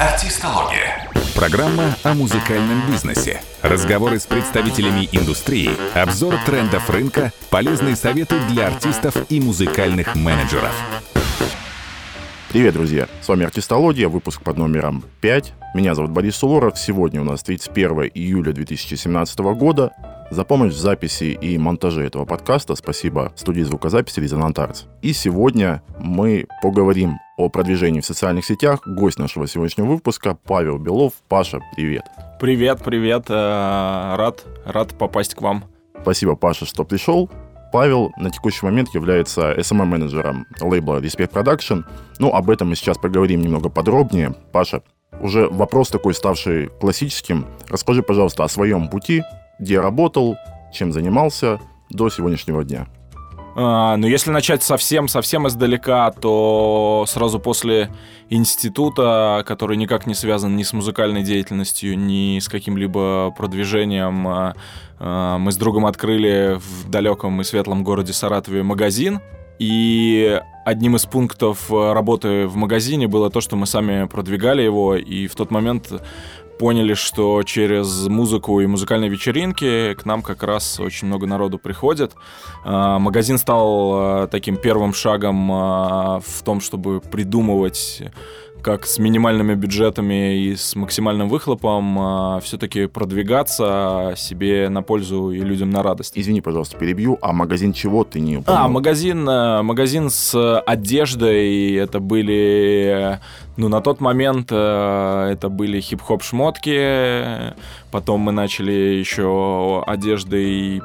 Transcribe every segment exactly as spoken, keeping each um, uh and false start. Артистология. Программа о музыкальном бизнесе. Разговоры с представителями индустрии, обзор трендов рынка, полезные советы для артистов и музыкальных менеджеров. Привет, друзья! С вами Артистология, выпуск под номером пять. Меня зовут Борис Суворов. Сегодня у нас тридцать первое июля две тысячи семнадцатого года. За помощь в записи и монтаже этого подкаста спасибо студии звукозаписи Resonant Arts. И сегодня мы поговорим о продвижении в социальных сетях. Гость нашего сегодняшнего выпуска Павел Белов. Паша, привет. Привет, привет. Рад, рад попасть к вам. Спасибо, Паша, что пришел. Павел на текущий момент является эс эм эм-менеджером лейбла Respect Production. Ну, об этом мы сейчас поговорим немного подробнее. Паша, уже вопрос такой, ставший классическим. Расскажи, пожалуйста, о своем пути, где работал, чем занимался до сегодняшнего дня. А, ну, если начать совсем-совсем издалека, то сразу после института, который никак не связан ни с музыкальной деятельностью, ни с каким-либо продвижением, мы с другом открыли в далеком и светлом городе Саратове магазин. И одним из пунктов работы в магазине было то, что мы сами продвигали его, и в тот момент поняли, что через музыку и музыкальные вечеринки к нам как раз очень много народу приходит. Магазин стал таким первым шагом в том, чтобы придумывать, как с минимальными бюджетами и с максимальным выхлопом все-таки продвигаться себе на пользу и людям на радость. Извини, пожалуйста, перебью. А магазин чего ты не упомянул? А, магазин, магазин с одеждой. Это были... Ну, на тот момент это были хип-хоп-шмотки. Потом мы начали еще одеждой...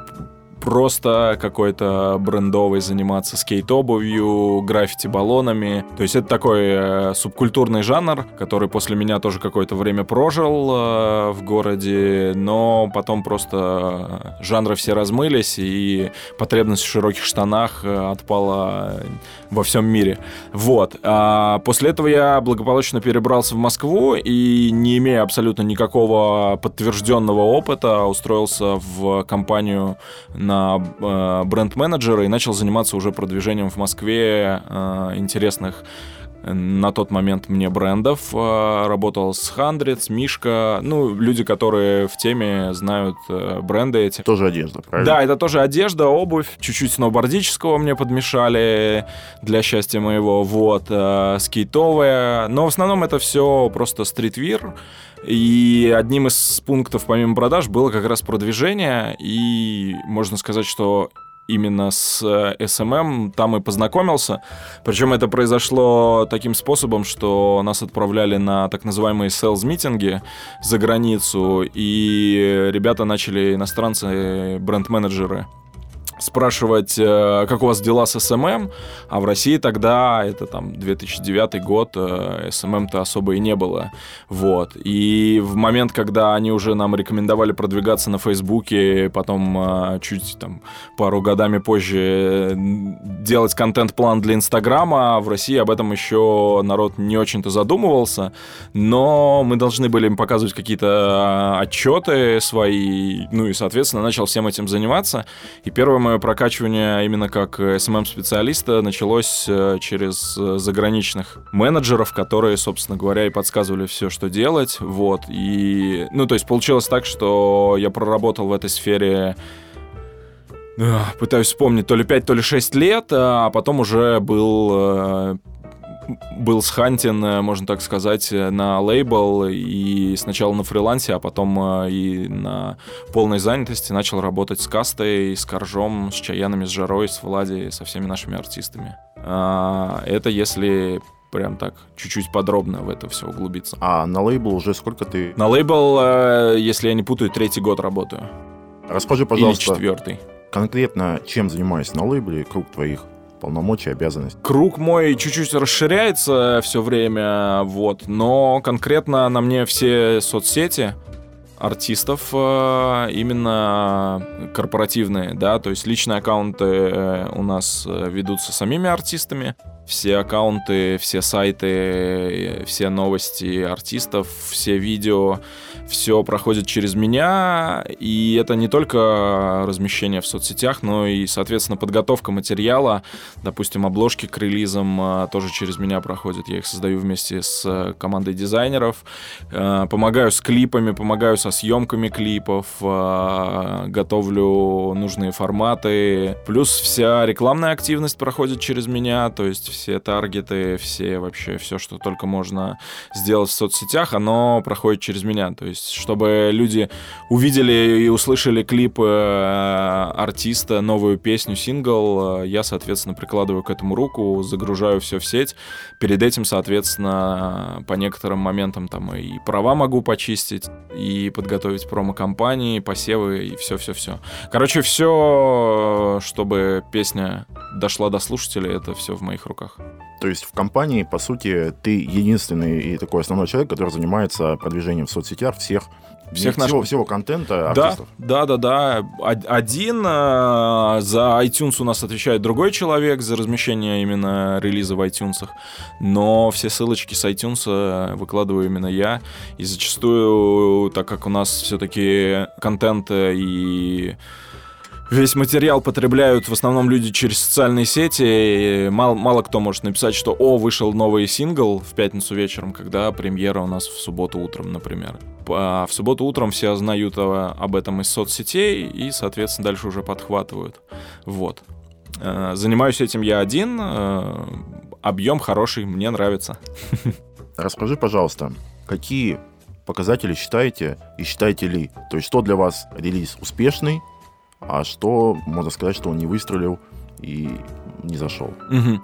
просто какой-то брендовый заниматься, скейт-обувью, граффити-баллонами. То есть это такой э, субкультурный жанр, который после меня тоже какое-то время прожил э, в городе, но потом просто жанры все размылись, и потребность в широких штанах э, отпала во всем мире. Вот. А после этого я благополучно перебрался в Москву и, не имея абсолютно никакого подтвержденного опыта, устроился в компанию на э, бренд-менеджера и начал заниматься уже продвижением в Москве э, интересных на тот момент мне брендов. Э, работал с Hundreds, Mishka, ну, люди, которые в теме знают э, бренды эти. Тоже одежда, правильно? Да, это тоже одежда, обувь. Чуть-чуть сноубордического мне подмешали для счастья моего, вот, э, скейтовая. Но в основном это все просто стритвир. И одним из пунктов помимо продаж было как раз продвижение, и можно сказать, что именно с эс эм эм там и познакомился. Причем это произошло таким способом, что нас отправляли на так называемые селс-митинги за границу, и ребята начали, иностранцы, бренд-менеджеры, спрашивать, как у вас дела с эс эм эм, а в России тогда, это там две тысячи девятый год, эс эм эм-то особо и не было, вот, и в момент, когда они уже нам рекомендовали продвигаться на Фейсбуке, потом чуть там пару годами позже делать контент-план для Инстаграма, в России об этом еще народ не очень-то задумывался, но мы должны были им показывать какие-то отчеты свои, ну и, соответственно, начал всем этим заниматься, и первое мое прокачивание именно как эс эм эм-специалиста началось через заграничных менеджеров, которые, собственно говоря, и подсказывали все, что делать. Вот. И, ну, то есть получилось так, что я проработал в этой сфере, пытаюсь вспомнить, то ли пять, то ли шесть лет, а потом уже был... был схантен, можно так сказать, на лейбл, и сначала на фрилансе, а потом и на полной занятости начал работать с Кастой, с Коржом, с Чаянами, с Жарой, с Владей, со всеми нашими артистами. Это если прям так чуть-чуть подробно в это все углубиться. А на лейбл уже сколько ты? На лейбл, если я не путаю, третий год работаю. Расскажи, пожалуйста, или четвертый. Конкретно чем занимаюсь на лейбле, круг твоих полномочия, обязанности? Круг мой чуть-чуть расширяется все время, вот, но конкретно на мне все соцсети, артистов именно корпоративные, да, то есть личные аккаунты у нас ведутся самими артистами, все аккаунты, все сайты, все новости артистов, все видео, все проходит через меня, и это не только размещение в соцсетях, но и, соответственно, подготовка материала, допустим, обложки к релизам тоже через меня проходит, я их создаю вместе с командой дизайнеров, помогаю с клипами, помогаю со съемками клипов, готовлю нужные форматы, плюс вся рекламная активность проходит через меня, то есть все таргеты, все вообще, все, что только можно сделать в соцсетях, оно проходит через меня, то есть чтобы люди увидели и услышали клип артиста, новую песню, сингл, я, соответственно, прикладываю к этому руку, загружаю все в сеть. Перед этим, соответственно, по некоторым моментам там и права могу почистить, и подготовить промо-кампании, посевы, и все-все-все. Короче, все, чтобы песня дошла до слушателей, это все в моих руках. То есть в компании, по сути, ты единственный и такой основной человек, который занимается продвижением в соцсетях всех, всех всего, наших... всего контента артистов. Да, да, да, да. Один за iTunes у нас отвечает другой человек, за размещение именно релиза в iTunes. Но все ссылочки с iTunes выкладываю именно я. И зачастую, так как у нас все-таки контент и... весь материал потребляют в основном люди через социальные сети, и мало, мало кто может написать, что «О, вышел новый сингл» в пятницу вечером, когда премьера у нас в субботу утром, например. А в субботу утром все узнают об этом из соцсетей и, соответственно, дальше уже подхватывают. Вот. Занимаюсь этим я один, объем хороший, мне нравится. Расскажи, пожалуйста, какие показатели считаете и считаете ли? То есть что для вас релиз успешный? А что, можно сказать, что он не выстрелил и не зашел? Угу.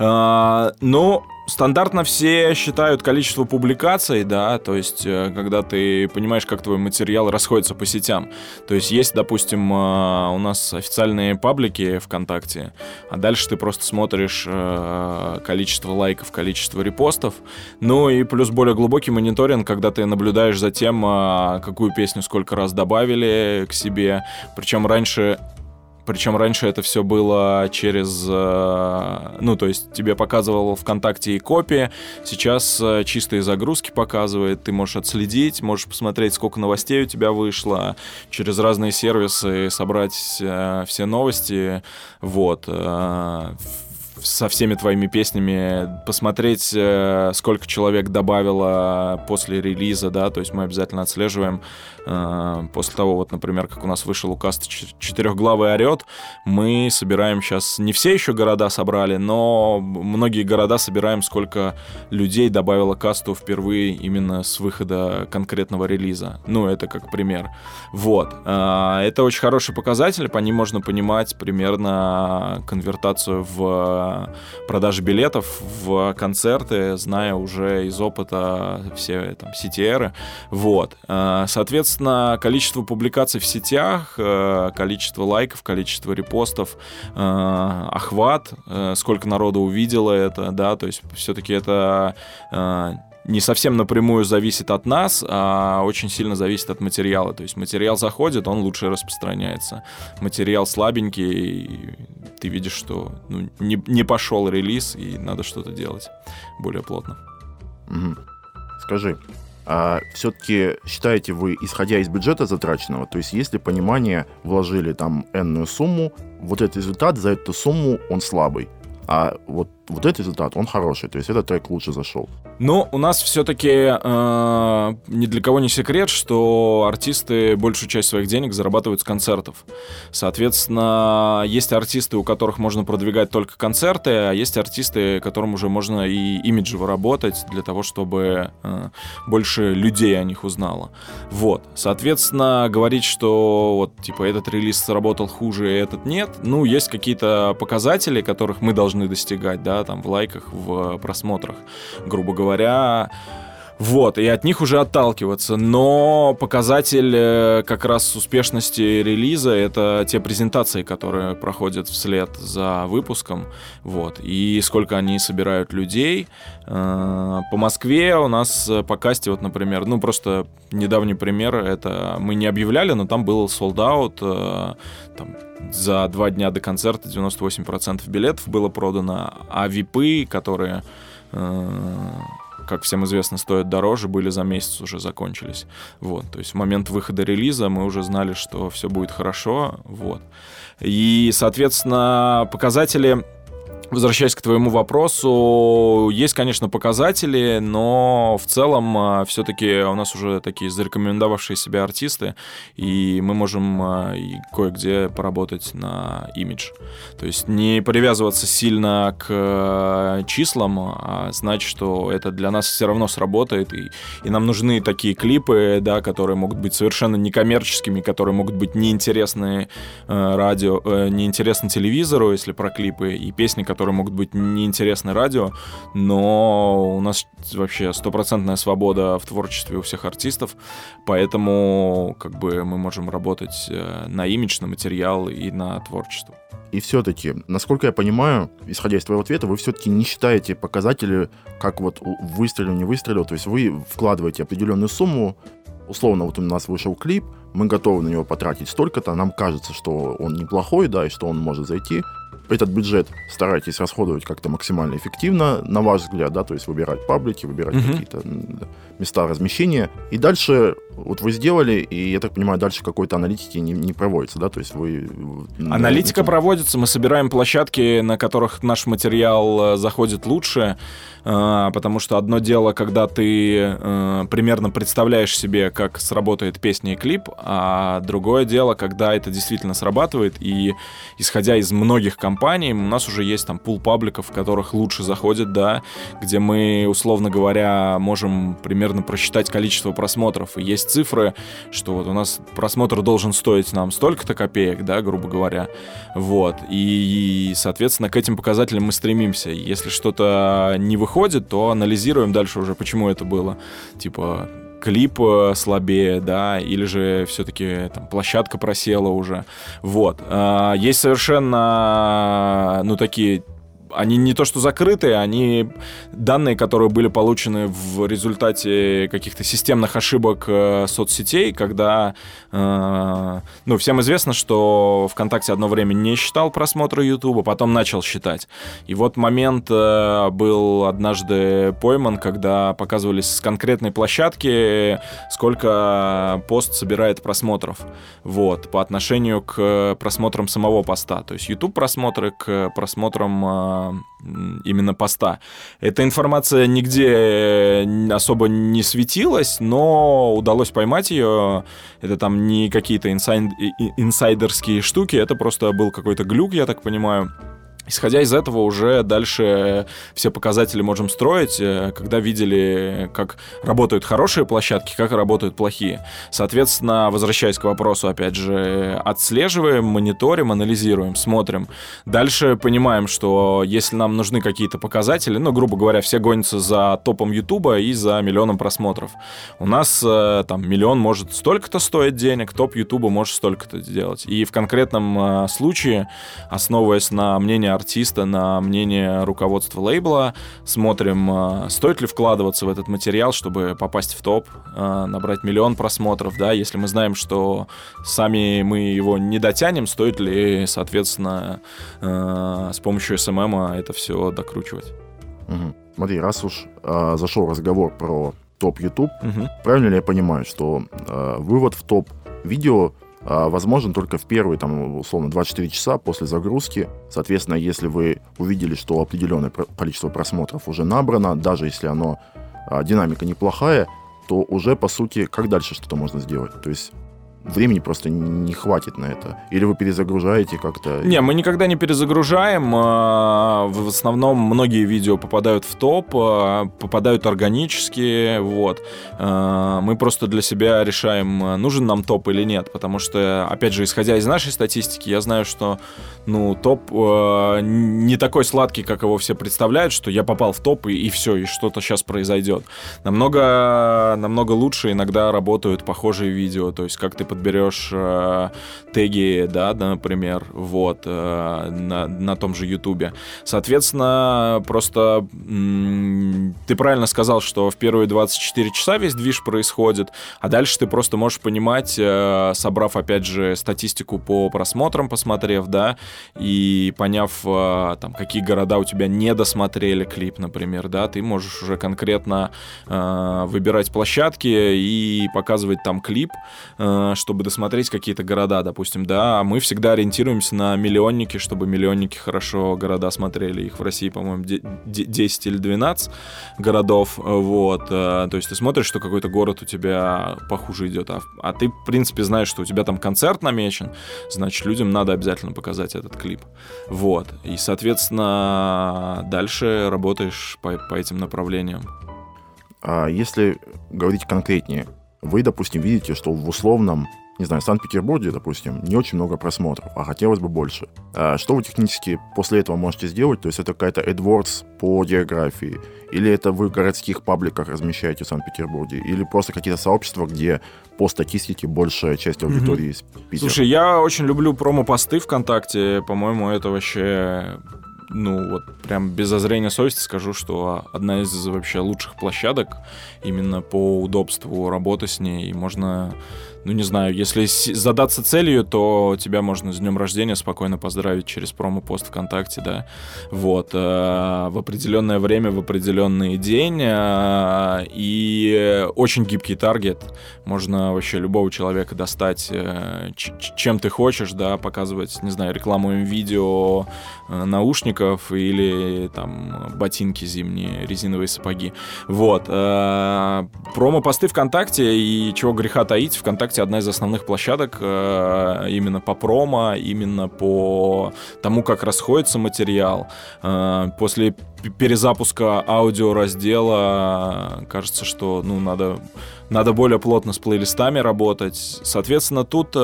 А, ну, стандартно все считают количество публикаций, да, то есть когда ты понимаешь, как твой материал расходится по сетям. То есть есть, допустим, у нас официальные паблики ВКонтакте, а дальше ты просто смотришь количество лайков, количество репостов. Ну и плюс более глубокий мониторинг, когда ты наблюдаешь за тем, какую песню сколько раз добавили к себе. Причем раньше... Причем раньше это все было через... Ну, то есть тебе показывал ВКонтакте и копии, сейчас чистые загрузки показывает, ты можешь отследить, можешь посмотреть, сколько новостей у тебя вышло, через разные сервисы собрать все новости, вот... со всеми твоими песнями, посмотреть, сколько человек добавило после релиза, да, то есть мы обязательно отслеживаем. После того, вот, например, как у нас вышел у Касты «Четырехглавый орет», мы собираем сейчас, не все еще города собрали, но многие города собираем, сколько людей добавило Касту впервые именно с выхода конкретного релиза. Ну, это как пример. Вот. Это очень хороший показатель, по ним можно понимать примерно конвертацию в продажи билетов в концерты, зная уже из опыта все там си ти эр. Вот. Соответственно, количество публикаций в сетях, количество лайков, количество репостов, охват, сколько народу увидело это, да, то есть все-таки это... не совсем напрямую зависит от нас, а очень сильно зависит от материала. То есть материал заходит, он лучше распространяется. Материал слабенький, ты видишь, что ну, не, не пошел релиз, и надо что-то делать более плотно. Угу. Скажи, а все-таки считаете вы, исходя из бюджета затраченного, то есть если понимание вложили там энную сумму, вот этот результат за эту сумму, он слабый? А вот, вот этот результат, он хороший, то есть этот трек лучше зашел. Но у нас все-таки э, ни для кого не секрет, что артисты большую часть своих денег зарабатывают с концертов. Соответственно, есть артисты, у которых можно продвигать только концерты, а есть артисты, которым уже можно и имиджево работать для того, чтобы э, больше людей о них узнало. Вот. Соответственно, говорить, что вот типа этот релиз сработал хуже, а этот нет, ну, есть какие-то показатели, которых мы должны достигать, да, там в лайках, в просмотрах, грубо говоря. Вот, и от них уже отталкиваться. Но показатель как раз успешности релиза — это те презентации, которые проходят вслед за выпуском. Вот, и сколько они собирают людей. По Москве у нас по касте, вот, например, ну, просто недавний пример, это мы не объявляли, но там был sold-out, там, за два дня до концерта девяносто восемь процентов билетов было продано, а випы, которые... как всем известно, стоят дороже, были за месяц уже закончились. Вот, то есть в момент выхода релиза мы уже знали, что все будет хорошо. Вот. И, соответственно, показатели, возвращаясь к твоему вопросу, есть, конечно, показатели, но в целом все-таки у нас уже такие зарекомендовавшие себя артисты, и мы можем кое-где поработать на имидж. То есть не привязываться сильно к числам, а знать, что это для нас все равно сработает, и, и нам нужны такие клипы, да, которые могут быть совершенно некоммерческими, которые могут быть неинтересны радио, неинтересны телевизору, если про клипы, и песни, которые которые могут быть неинтересны радио, но у нас вообще стопроцентная свобода в творчестве у всех артистов, поэтому как бы мы можем работать на имидж, на материал и на творчество. И все-таки, насколько я понимаю, исходя из твоего ответа, вы все-таки не считаете показатели, как вот выстрелил, не выстрелил, то есть вы вкладываете определенную сумму, условно, вот у нас вышел клип, мы готовы на него потратить столько-то, нам кажется, что он неплохой, да, и что он может зайти. Этот бюджет старайтесь расходовать как-то максимально эффективно, на ваш взгляд, да, то есть выбирать паблики, выбирать mm-hmm. какие-то места размещения. И дальше вот вы сделали, и, я так понимаю, дальше какой-то аналитики не, не проводится, да, то есть вы... Аналитика да, проводится, мы собираем площадки, на которых наш материал заходит лучше, потому что одно дело, когда ты примерно представляешь себе, как сработает песня и клип, а другое дело, когда это действительно срабатывает, и исходя из многих компаний, у нас уже есть там пул пабликов, в которых лучше заходит, да, где мы, условно говоря, можем примерно просчитать количество просмотров. И есть цифры, что вот у нас просмотр должен стоить нам столько-то копеек, да, грубо говоря. Вот. И, соответственно, к этим показателям мы стремимся. Если что-то не выходит, то анализируем дальше уже, почему это было. Типа... клип слабее, да, или же все-таки там площадка просела уже. Вот. Есть совершенно, ну, такие... Они не то что закрытые, они данные, которые были получены в результате каких-то системных ошибок соцсетей, когда, э, ну, всем известно, что ВКонтакте одно время не считал просмотры Ютуба, потом начал считать. И вот момент э, был однажды пойман, когда показывались с конкретной площадки, сколько пост собирает просмотров, вот, по отношению к просмотрам самого поста. То есть Ютуб просмотры к просмотрам э, именно поста. Эта информация нигде особо не светилась, но удалось поймать ее. Это там не какие-то инсайд... инсайдерские штуки, это просто был какой-то глюк, я так понимаю. Исходя из этого уже дальше все показатели можем строить, когда видели, как работают хорошие площадки, как работают плохие. Соответственно, возвращаясь к вопросу, опять же, отслеживаем, мониторим, анализируем, смотрим. Дальше понимаем, что если нам нужны какие-то показатели, ну, грубо говоря, все гонятся за топом Ютуба и за миллионом просмотров. У нас там миллион может столько-то стоить денег, топ Ютуба может столько-то делать. И в конкретном случае, основываясь на мнении артиста, на мнение руководства лейбла, смотрим, стоит ли вкладываться в этот материал, чтобы попасть в топ, набрать миллион просмотров, да, если мы знаем, что сами мы его не дотянем, стоит ли, соответственно, с помощью эс эм эм это все докручивать. Угу. Смотри, раз уж э, зашел разговор про топ YouTube, угу. правильно ли я понимаю, что э, вывод в топ видео возможен только в первые, там, условно, двадцать четыре часа после загрузки. Соответственно, если вы увидели, что определенное количество просмотров уже набрано, даже если оно, динамика неплохая, то уже, по сути, как дальше что-то можно сделать? То есть времени просто не хватит на это? Или вы перезагружаете как-то? Не, мы никогда не перезагружаем. В основном многие видео попадают в топ, попадают органически. Вот. Мы просто для себя решаем, нужен нам топ или нет. Потому что, опять же, исходя из нашей статистики, я знаю, что ну, топ не такой сладкий, как его все представляют, что я попал в топ, и, и все, и что-то сейчас произойдет. Намного, намного лучше иногда работают похожие видео. То есть, как ты подберешь э, теги, да, например, вот, э, на, на том же Ютубе. Соответственно, просто м- ты правильно сказал, что в первые двадцать четыре часа весь движ происходит, а дальше ты просто можешь понимать, э, собрав, опять же, статистику по просмотрам, посмотрев, да, и поняв, э, там, какие города у тебя не досмотрели клип, например, да, ты можешь уже конкретно э, выбирать площадки и показывать там клип, э, чтобы досмотреть какие-то города, допустим, да, мы всегда ориентируемся на миллионники, чтобы миллионники хорошо города смотрели, их в России, по-моему, десять или двенадцать городов, вот, то есть ты смотришь, что какой-то город у тебя похуже идет, а, а ты, в принципе, знаешь, что у тебя там концерт намечен, значит, людям надо обязательно показать этот клип, вот, и, соответственно, дальше работаешь по, по этим направлениям. А если говорить конкретнее, вы, допустим, видите, что в условном, не знаю, в Санкт-Петербурге, допустим, не очень много просмотров, а хотелось бы больше. А что вы технически после этого можете сделать? То есть это какая-то AdWords по географии? Или это вы в городских пабликах размещаете в Санкт-Петербурге? Или просто какие-то сообщества, где по статистике большая часть аудитории mm-hmm. из Питера? Слушай, я очень люблю промо-посты ВКонтакте. По-моему, это вообще... Ну, вот прям без зазрения совести скажу, что одна из вообще лучших площадок именно по удобству работы с ней. И можно, ну, не знаю, если задаться целью, то тебя можно с днем рождения спокойно поздравить через промо-пост ВКонтакте, да. Вот. В определенное время, в определенный день. И очень гибкий таргет. Можно вообще любого человека достать, чем ты хочешь, да, показывать, не знаю, рекламу им видео, наушников, или там ботинки зимние, резиновые сапоги. Вот. Промо-посты ВКонтакте, и чего греха таить, ВКонтакте одна из основных площадок именно по промо, именно по тому, как расходится материал. После перезапуска аудиораздела кажется, что ну, надо, надо более плотно с плейлистами работать. Соответственно, тут...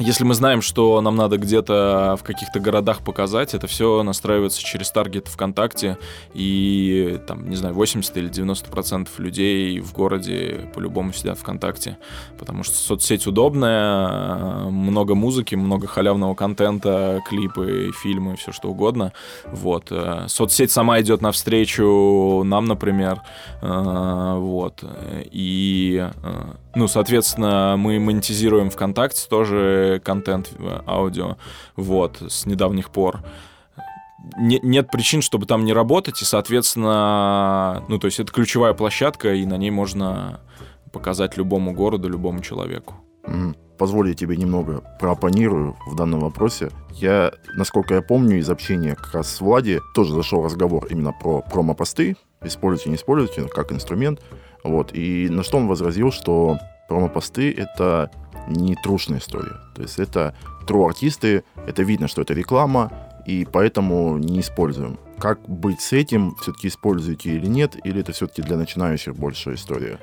Если мы знаем, что нам надо где-то в каких-то городах показать, это все настраивается через таргет ВКонтакте, и, там, не знаю, восемьдесят или девяносто процентов людей в городе по-любому сидят ВКонтакте, потому что соцсеть удобная, много музыки, много халявного контента, клипы, фильмы, все что угодно. Вот. Соцсеть сама идет навстречу нам, например, вот, и... Ну, соответственно, мы монетизируем ВКонтакте тоже контент аудио, вот, с недавних пор. Не, нет причин, чтобы там не работать, и, соответственно, ну, то есть это ключевая площадка, и на ней можно показать любому городу, любому человеку. Mm-hmm. Позволь, я тебе немного проопонирую в данном вопросе. Я, насколько я помню, из общения как раз с Влади тоже зашел разговор именно про промо-посты, используйте, не используйте, как инструмент. Вот. И на что он возразил, что промо-посты — это не трушная история. То есть это тру-артисты, это видно, что это реклама, и поэтому не используем. Как быть с этим? Все-таки используете или нет? Или это все-таки для начинающих большая история?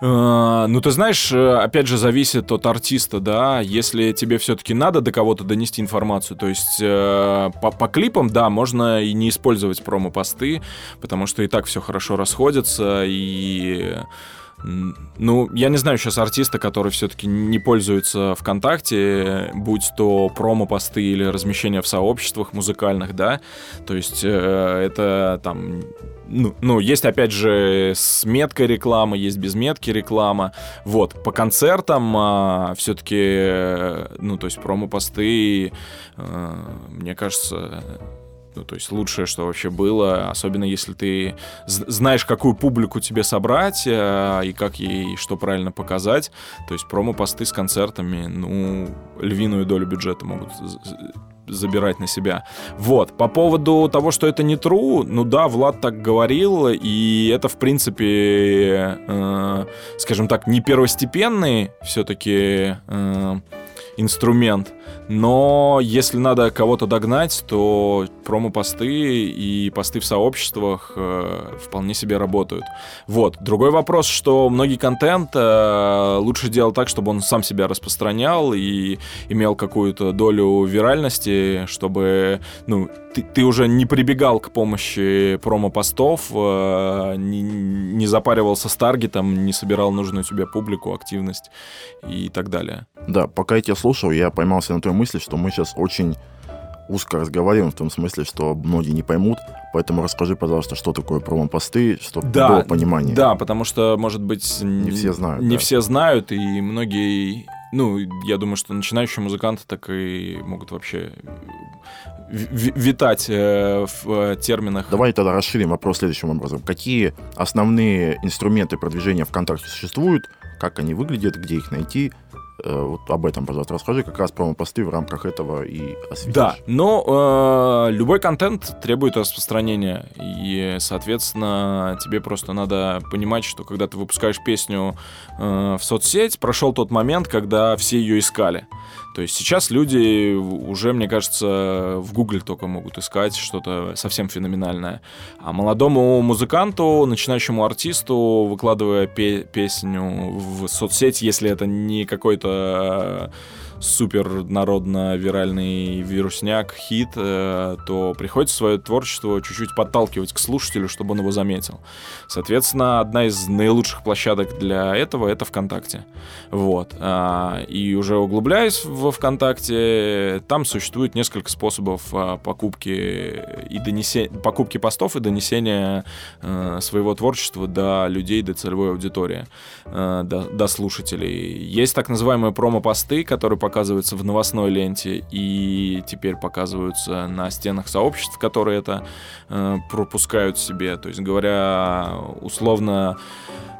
Ну, ты знаешь, опять же, зависит от артиста, да, если тебе все-таки надо до кого-то донести информацию, то есть э, по, по клипам, да, можно и не использовать промо-посты, потому что и так все хорошо расходится, и... Ну, я не знаю сейчас артиста, который все-таки не пользуется ВКонтакте, будь то промо-посты или размещение в сообществах музыкальных, да, то есть э, это там... Ну, ну, есть, опять же, с меткой реклама, есть без метки реклама. Вот, по концертам а, все-таки, ну, то есть промо-посты, а, мне кажется... Ну, то есть лучшее, что вообще было, особенно если ты знаешь, какую публику тебе собрать э, и как ей что правильно показать. То есть промо-посты с концертами, ну, львиную долю бюджета могут забирать на себя. Вот. По поводу того, что это не true, ну да, Влад так говорил, и это, в принципе, э, скажем так, не первостепенный все-таки э, инструмент, но если надо кого-то догнать, то промо-посты и посты в сообществах э, вполне себе работают. Вот. Другой вопрос, что многие контент э, лучше делал так, чтобы он сам себя распространял и имел какую-то долю виральности, чтобы, ну, ты, ты уже не прибегал к помощи промо-постов, э, не, не запаривался с таргетом, не собирал нужную тебе публику, активность и так далее. Да, пока я тебя слушал, я поймался на той мысли, что мы сейчас очень узко разговариваем, в том смысле, что многие не поймут, поэтому расскажи, пожалуйста, что такое промо-посты, чтобы да, было понимание. Да, потому что, может быть, не, не, все, знают, не да. все знают, и многие, ну, я думаю, что начинающие музыканты так и могут вообще витать э, в э, терминах. Давай тогда расширим вопрос следующим образом. Какие основные инструменты продвижения ВКонтакте существуют, как они выглядят, где их найти? Вот об этом, пожалуйста, расскажи, как раз промо-посты в рамках этого и осветишь. Да, но э, любой контент требует распространения, и, соответственно, тебе просто надо понимать, что когда ты выпускаешь песню э, в соцсеть, прошел тот момент, когда все ее искали. То есть сейчас люди уже, мне кажется, в Гугле только могут искать что-то совсем феноменальное. А молодому музыканту, начинающему артисту, выкладывая пе- песню в соцсеть, если это не какой-то супер народно-виральный вирусняк, хит, то приходится свое творчество чуть-чуть подталкивать к слушателю, чтобы он его заметил. Соответственно, одна из наилучших площадок для этого — это ВКонтакте. Вот. И уже углубляясь во ВКонтакте, там существует несколько способов покупки, и донесе... покупки постов и донесения своего творчества до людей, до целевой аудитории, до, до слушателей. Есть так называемые промо-посты, которые показываются в новостной ленте и теперь показываются на стенах сообществ, которые это э, пропускают себе. То есть, говоря условно,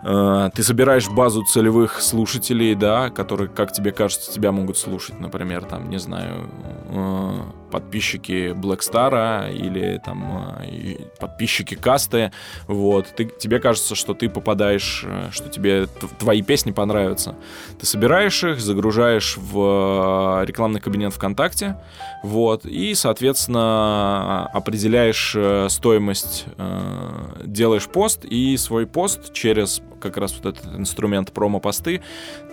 э, ты собираешь базу целевых слушателей, да, которые, как тебе кажется, тебя могут слушать, например, там, не знаю, э, подписчики Black Star или там э, подписчики Касты. Вот. Ты, тебе кажется, что ты попадаешь, что тебе твои песни понравятся. Ты собираешь их, загружаешь в рекламный кабинет ВКонтакте, вот, и, соответственно, определяешь стоимость, делаешь пост, и свой пост через как раз вот этот инструмент промо-посты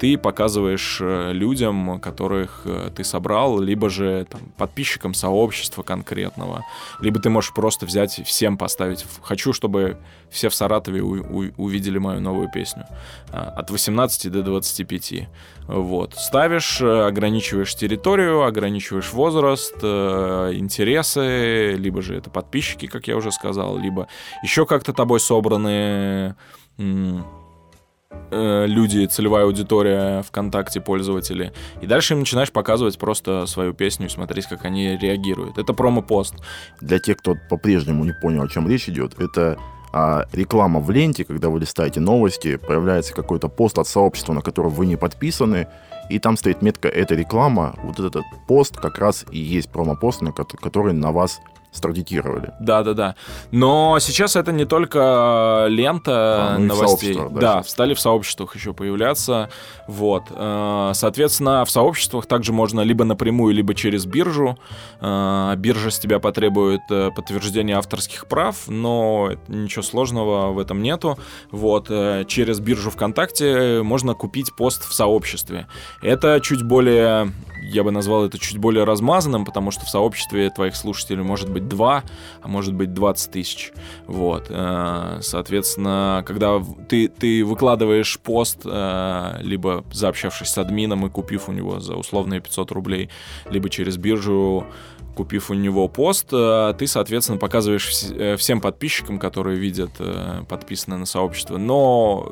ты показываешь людям, которых ты собрал, либо же там, подписчикам сообщества конкретного, либо ты можешь просто взять и всем поставить. Хочу, чтобы все в Саратове у- у- увидели мою новую песню. От восемнадцати до двадцати пяти. Вот. Ставишь, ограничиваешь территорию, ограничиваешь возраст, интересы, либо же это подписчики, как я уже сказал, либо еще как-то тобой собранные люди, целевая аудитория ВКонтакте, пользователи. И дальше им начинаешь показывать просто свою песню и смотреть, как они реагируют. Это промо-пост. Для тех, кто по-прежнему не понял, о чем речь идет, это а, реклама в ленте, когда вы листаете новости, появляется какой-то пост от сообщества, на который вы не подписаны, и там стоит метка «это реклама». Вот этот пост как раз и есть промо-пост, который на вас старгетировали. Да-да-да. Но сейчас это не только лента а, ну новостей. Да, да, стали в сообществах еще появляться. Вот. Соответственно, в сообществах также можно либо напрямую, либо через биржу. Биржа с тебя потребует подтверждения авторских прав, но ничего сложного в этом нету. Вот. Через биржу ВКонтакте можно купить пост в сообществе. Это чуть более... Я бы назвал это чуть более размазанным, потому что в сообществе твоих слушателей может быть два, а может быть двадцать тысяч. Вот. Соответственно, когда ты, ты выкладываешь пост, либо заобщавшись с админом и купив у него за условные пятьсот рублей, либо через биржу, купив у него пост, ты, соответственно, показываешь всем подписчикам, которые видят, подписаны на сообщество. Но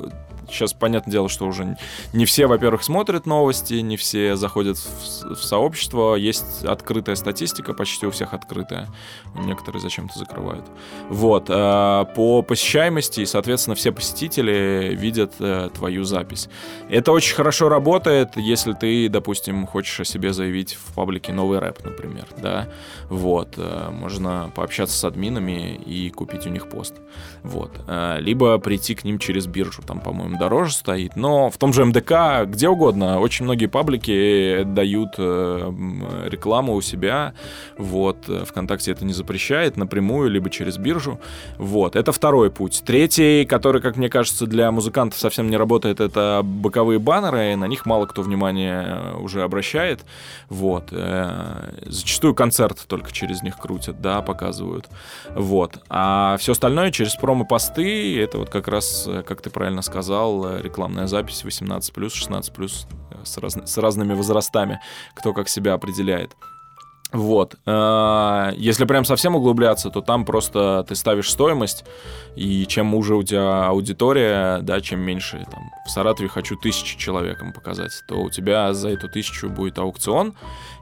сейчас, понятное дело, что уже не все, во-первых, смотрят новости, не все заходят в, в сообщество. Есть открытая статистика, почти у всех открытая. Некоторые зачем-то закрывают. Вот. По посещаемости, соответственно, все посетители видят твою запись. Это очень хорошо работает, если ты, допустим, хочешь о себе заявить в паблике «Новый рэп», например, да. Вот. Можно пообщаться с админами и купить у них пост. Вот. Либо прийти к ним через биржу. Там, по-моему, дороже стоит. Но в том же эм дэ ка, где угодно, очень многие паблики дают рекламу у себя. Вот. ВКонтакте это не запрещает напрямую, либо через биржу. Вот. Это второй путь. Третий, который, как мне кажется, для музыкантов совсем не работает, это боковые баннеры. На них мало кто внимания уже обращает. Вот. Зачастую концерты только через них крутят, да, показывают. Вот. А все остальное через промо-посты. Это вот как раз, как ты правильно сказал, рекламная запись восемнадцать плюс, шестнадцать плюс, с, раз... с разными возрастами, кто как себя определяет. Вот. Если прям совсем углубляться, то там просто ты ставишь стоимость, и чем уже у тебя аудитория, да, чем меньше. Там, в Саратове хочу тысячу человекам показать, то у тебя за эту тысячу будет аукцион,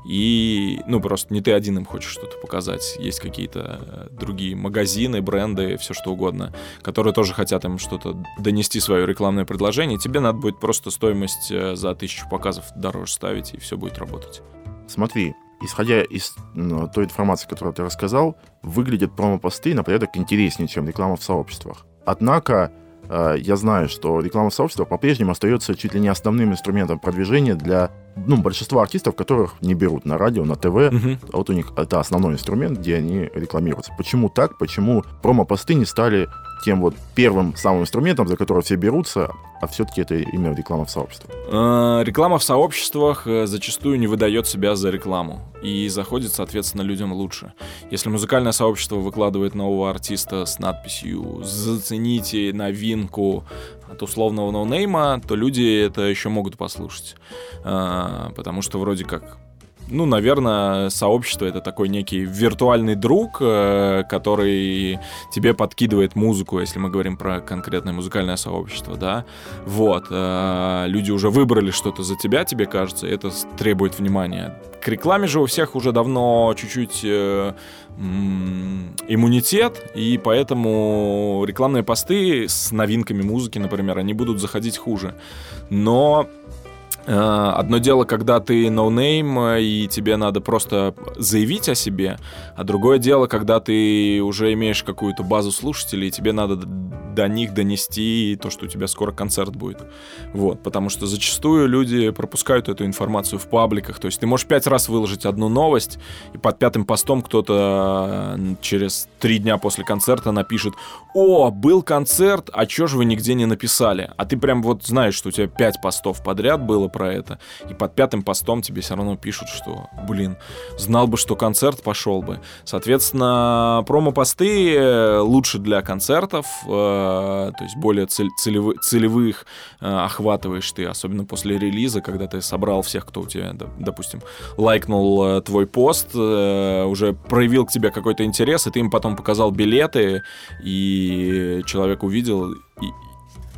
и, ну, просто не ты один им хочешь что-то показать. Есть какие-то другие магазины, бренды, все что угодно, которые тоже хотят им что-то донести, свое рекламное предложение. Тебе надо будет просто стоимость за тысячу показов дороже ставить, и все будет работать. Смотри. Исходя из ну, той информации, которую ты рассказал, выглядят промо-посты на порядок интереснее, чем реклама в сообществах. Однако э, я знаю, что реклама в сообществах по-прежнему остается чуть ли не основным инструментом продвижения для ну, большинства артистов, которых не берут на радио, на ТВ. Uh-huh. А вот у них это основной инструмент, где они рекламируются. Почему так? Почему промо-посты не стали тем вот первым самым инструментом, за который все берутся, а все-таки это именно реклама в сообществах? Реклама в сообществах зачастую не выдает себя за рекламу и заходит, соответственно, людям лучше. Если музыкальное сообщество выкладывает нового артиста с надписью «Зацените новинку» от условного ноунейма, то люди это еще могут послушать. Потому что вроде как... Ну, наверное, сообщество — это такой некий виртуальный друг, который тебе подкидывает музыку, если мы говорим про конкретное музыкальное сообщество, да. Вот. Люди уже выбрали что-то за тебя, тебе кажется, и это требует внимания. К рекламе же у всех уже давно чуть-чуть э, м- иммунитет, и поэтому рекламные посты с новинками музыки, например, они будут заходить хуже. Но... Одно дело, когда ты ноунейм, и тебе надо просто заявить о себе, а другое дело, когда ты уже имеешь какую-то базу слушателей, и тебе надо до них донести то, что у тебя скоро концерт будет. Вот, потому что зачастую люди пропускают эту информацию в пабликах. То есть ты можешь пять раз выложить одну новость, и под пятым постом кто-то через три дня после концерта напишет: «О, был концерт, а чё ж вы нигде не написали?» А ты прям вот знаешь, что у тебя пять постов подряд было про это, и под пятым постом тебе все равно пишут, что, блин, знал бы, что концерт, пошел бы. Соответственно, промо-посты лучше для концертов, э, то есть более целевы, целевых э, охватываешь ты, особенно после релиза, когда ты собрал всех, кто у тебя, допустим, лайкнул э, твой пост, э, уже проявил к тебе какой-то интерес, и ты им потом показал билеты, и человек увидел... И,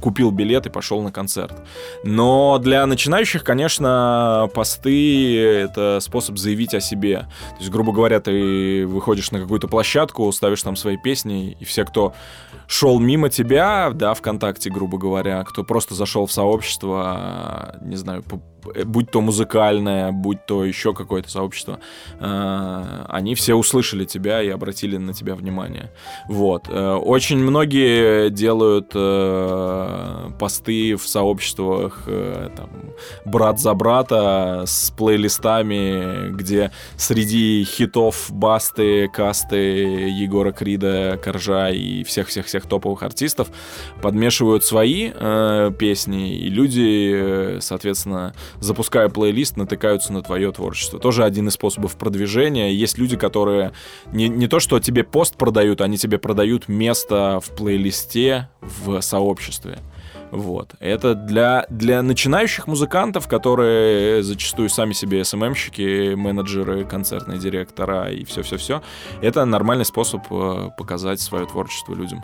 купил билет и пошел на концерт. Но для начинающих, конечно, посты — это способ заявить о себе. То есть, грубо говоря, ты выходишь на какую-то площадку, ставишь там свои песни, и все, кто шел мимо тебя, да, ВКонтакте, грубо говоря, кто просто зашел в сообщество, не знаю, будь то музыкальное, будь то еще какое-то сообщество, они все услышали тебя и обратили на тебя внимание. Вот. Очень многие делают посты в сообществах там, брат за брата, с плейлистами, где среди хитов Басты, Касты, Егора Крида, Коржа и всех-всех-всех топовых артистов подмешивают свои э, песни, и люди, соответственно, запуская плейлист, натыкаются на твое творчество. Тоже один из способов продвижения. Есть люди, которые не, не то, что тебе пост продают, они тебе продают место в плейлисте в сообществе. Вот. Это для, для начинающих музыкантов, которые зачастую сами себе эс эм эм-щики, менеджеры, концертные директора и все-все-все. Это нормальный способ показать свое творчество людям.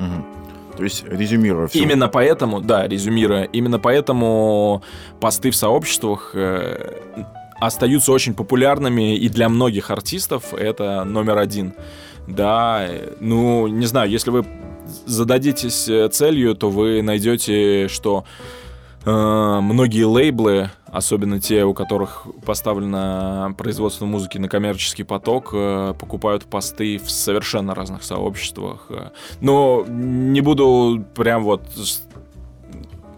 Угу. То есть, резюмируя все. Именно поэтому, да, резюмируя, именно поэтому посты в сообществах э, остаются очень популярными, и для многих артистов это номер один. Да, ну, не знаю, если вы зададитесь целью, то вы найдете, что э, многие лейблы, особенно те, у которых поставлено производство музыки на коммерческий поток, покупают посты в совершенно разных сообществах. Но не буду прям вот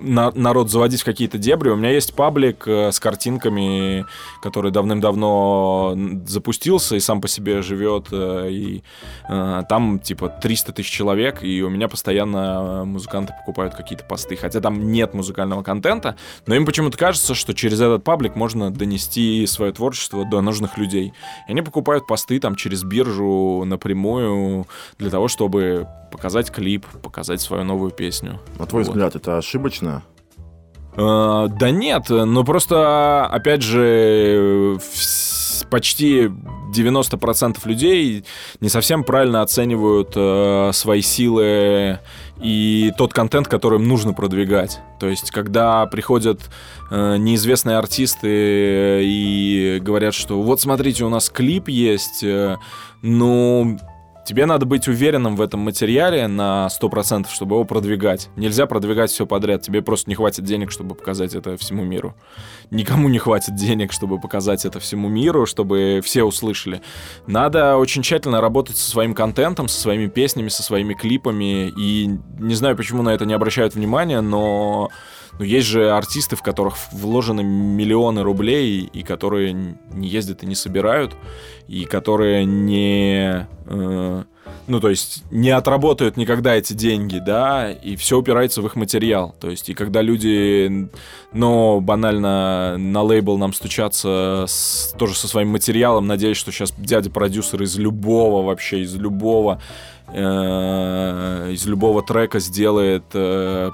народ заводить в какие-то дебри. У меня есть паблик с картинками, который давным-давно запустился и сам по себе живет. И там типа триста тысяч человек, и у меня постоянно музыканты покупают какие-то посты. Хотя там нет музыкального контента, но им почему-то кажется, что через этот паблик можно донести свое творчество до нужных людей. И они покупают посты там через биржу напрямую для того, чтобы показать клип, показать свою новую песню. На твой вот. взгляд, это ошибочно? Uh, да нет, но просто, опять же, почти девяносто процентов людей не совсем правильно оценивают uh, свои силы и тот контент, который им нужно продвигать. То есть, когда приходят э, неизвестные артисты и говорят, что вот смотрите, у нас клип есть, э, ну... Тебе надо быть уверенным в этом материале на сто процентов, чтобы его продвигать. Нельзя продвигать все подряд. Тебе просто не хватит денег, чтобы показать это всему миру. Никому не хватит денег, чтобы показать это всему миру, чтобы все услышали. Надо очень тщательно работать со своим контентом, со своими песнями, со своими клипами. И не знаю, почему на это не обращают внимания, но... Но есть же артисты, в которых вложены миллионы рублей, и которые не ездят и не собирают, и которые не... Э, ну, то есть, не отработают никогда эти деньги, да, и все упирается в их материал. То есть, и когда люди, ну, банально на лейбл нам стучатся с, тоже со своим материалом, надеясь, что сейчас дядя-продюсер из любого вообще, из любого... из любого трека сделает,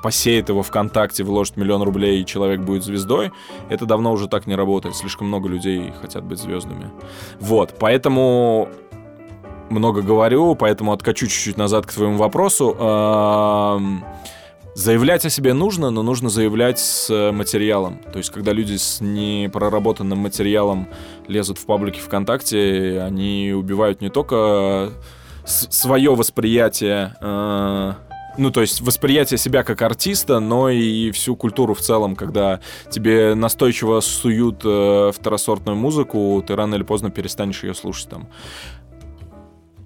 посеет его ВКонтакте, вложит миллион рублей, и человек будет звездой. Это давно уже так не работает. Слишком много людей хотят быть звездами. Вот, поэтому много говорю, поэтому откачу чуть-чуть назад к твоему вопросу. Заявлять о себе нужно, но нужно заявлять с материалом. То есть, когда люди с непроработанным материалом лезут в паблики ВКонтакте, они убивают не только... свое восприятие, э, ну, то есть восприятие себя как артиста, но и всю культуру в целом, когда тебе настойчиво суют э, второсортную музыку, ты рано или поздно перестанешь ее слушать там.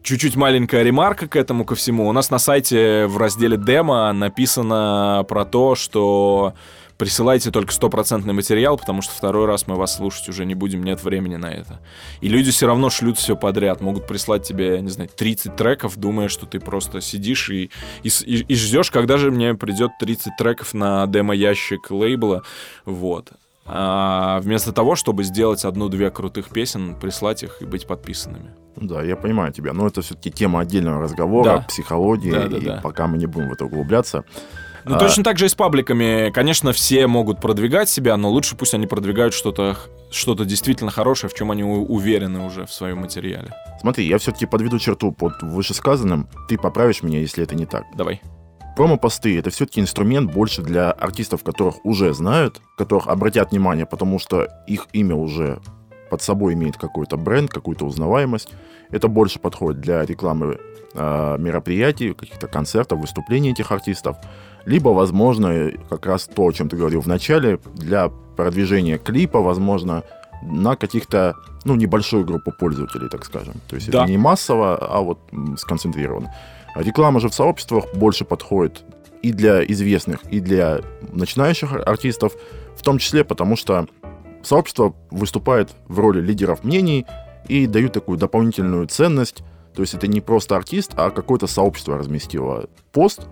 Чуть-чуть маленькая ремарка к этому, ко всему. У нас на сайте в разделе «Демо» написано про то, что присылайте только стопроцентный материал, потому что второй раз мы вас слушать уже не будем, нет времени на это. И люди все равно шлют все подряд. Могут прислать тебе, не знаю, тридцать треков, думая, что ты просто сидишь и, и, и ждешь, когда же мне придет тридцать треков на демо-ящик лейбла. Вот. А вместо того, чтобы сделать одну-две крутых песен, прислать их и быть подписанными. Да, я понимаю тебя. Но это все-таки тема отдельного разговора, да. Психологии. Да, да, и да. Пока мы не будем в это углубляться... Ну, а... точно так же и с пабликами. Конечно, все могут продвигать себя, но лучше пусть они продвигают что-то, что-то действительно хорошее, в чем они уверены уже в своем материале. Смотри, я все-таки подведу черту под вышесказанным. Ты поправишь меня, если это не так. Давай. Промо-посты — это все-таки инструмент больше для артистов, которых уже знают, которых обратят внимание, потому что их имя уже под собой имеет какой-то бренд, какую-то узнаваемость. Это больше подходит для рекламы э, мероприятий, каких-то концертов, выступлений этих артистов. Либо, возможно, как раз то, о чем ты говорил в начале, для продвижения клипа, возможно, на каких-то, ну, небольшую группу пользователей, так скажем. То есть да. Это не массово, а вот сконцентрировано. Реклама же в сообществах больше подходит и для известных, и для начинающих артистов, в том числе потому, что сообщество выступает в роли лидеров мнений и дают такую дополнительную ценность. То есть это не просто артист, а какое-то сообщество разместило пост,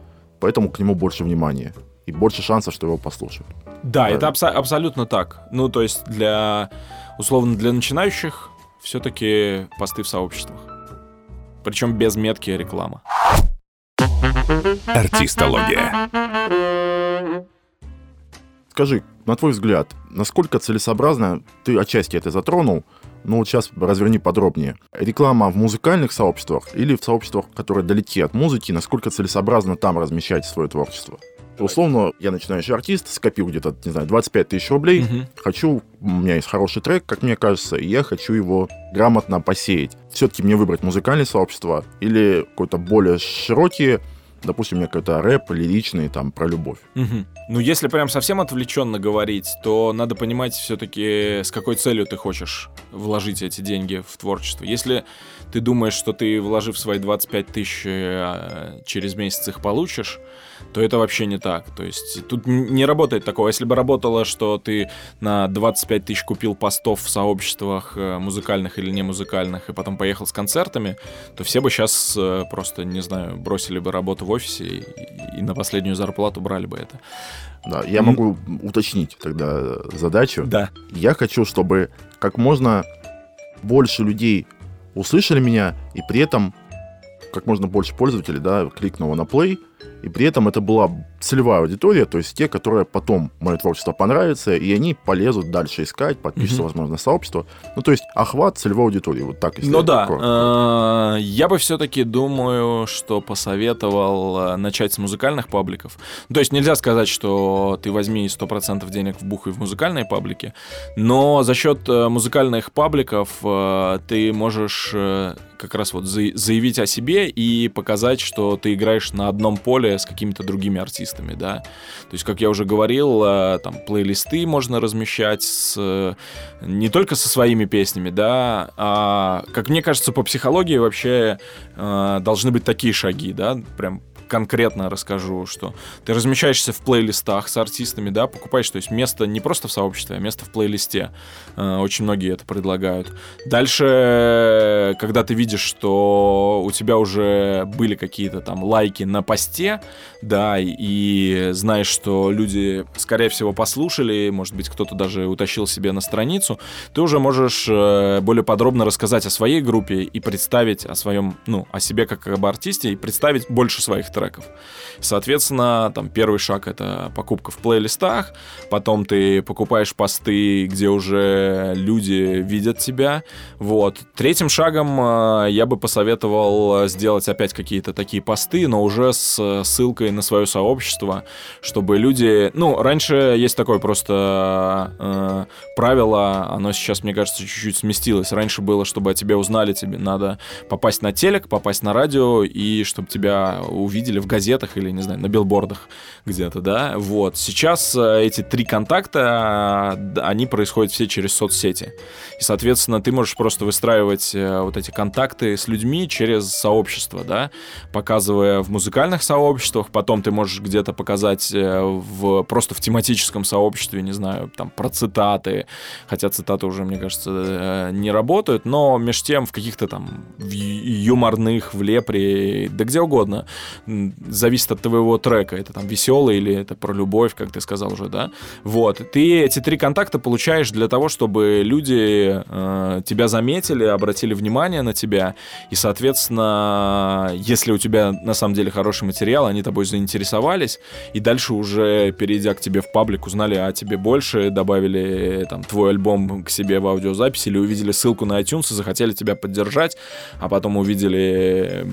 поэтому к нему больше внимания и больше шансов, что его послушают. Да, правильно? Это абсо- абсолютно так. Ну, то есть для, условно, для начинающих все-таки посты в сообществах. Причем без метки реклама. Артистология. скажи, на твой взгляд, насколько целесообразно, ты отчасти это затронул, но вот сейчас разверни подробнее, реклама в музыкальных сообществах или в сообществах, которые далеки от музыки, насколько целесообразно там размещать свое творчество? Условно, я начинающий артист, скопил где-то, не знаю, двадцать пять тысяч рублей, uh-huh. хочу, у меня есть хороший трек, как мне кажется, и я хочу его грамотно посеять. Все-таки мне выбрать музыкальное сообщество или какое-то более широкие, допустим, у меня какой-то рэп лиричный, там, про любовь. Uh-huh. Ну, если прям совсем отвлеченно говорить, то надо понимать все-таки, с какой целью ты хочешь вложить эти деньги в творчество. Если ты думаешь, что ты, вложив свои двадцать пять тысяч, через месяц их получишь, то это вообще не так. То есть тут не работает такого. Если бы работало, что ты на двадцать пять тысяч купил постов в сообществах музыкальных или не музыкальных, и потом поехал с концертами, то все бы сейчас просто, не знаю, бросили бы работу в офисе и, и на последнюю зарплату брали бы это. Да, я могу mm. уточнить тогда задачу. Да. Я хочу, чтобы как можно больше людей услышали меня, и при этом как можно больше пользователей, да, кликнуло на play, и при этом это была целевая аудитория, то есть те, которые потом мое творчество понравится, и они полезут дальше искать, подпишутся, mm-hmm. возможно, на сообщество. Ну, то есть охват целевой аудитории, вот так. Если ну да, я бы все-таки думаю, что посоветовал начать с музыкальных пабликов. То есть нельзя сказать, что ты возьми сто процентов денег вбухай в музыкальные паблики, но за счет музыкальных пабликов ты можешь как раз вот заявить о себе и показать, что ты играешь на одном поле с какими-то другими артистами, да. То есть, как я уже говорил, там плейлисты можно размещать с, не только со своими песнями, да, а, как мне кажется, по психологии вообще должны быть такие шаги, да, прям конкретно расскажу, что ты размещаешься в плейлистах с артистами, да, покупаешь, то есть место не просто в сообществе, а место в плейлисте. Очень многие это предлагают. Дальше, когда ты видишь, что у тебя уже были какие-то там лайки на посте, да, и знаешь, что люди, скорее всего, послушали, может быть, кто-то даже утащил себе на страницу, ты уже можешь более подробно рассказать о своей группе и представить о своем, ну, о себе как об артисте и представить больше своих треков. Соответственно, там первый шаг — это покупка в плейлистах, потом ты покупаешь посты, где уже люди видят тебя. Вот. Третьим шагом я бы посоветовал сделать опять какие-то такие посты, но уже с ссылкой на свое сообщество, чтобы люди... Ну, раньше есть такое просто э, правило, оно сейчас, мне кажется, чуть-чуть сместилось. Раньше было, чтобы о тебе узнали, тебе надо попасть на телек, попасть на радио, и чтобы тебя увидели в газетах или, не знаю, на билбордах где-то, да. Вот. Сейчас эти три контакта, они происходят все через соцсети. И, соответственно, ты можешь просто выстраивать вот эти контакты с людьми через сообщество, да, показывая в музыкальных сообществах, потом ты можешь где-то показать в, просто в тематическом сообществе, не знаю, там, про цитаты, хотя цитаты уже, мне кажется, не работают, но меж тем в каких-то там в юморных, в лепре, да где угодно, зависит от твоего трека, это там веселый или это про любовь, как ты сказал уже, да, вот, ты эти три контакта получаешь для того, чтобы люди э, тебя заметили, обратили внимание на тебя, и, соответственно, если у тебя на самом деле хороший материал, они тобой заинтересовались, и дальше уже, перейдя к тебе в паблик, узнали о тебе больше, добавили там твой альбом к себе в аудиозапись, или увидели ссылку на iTunes и захотели тебя поддержать, а потом увидели,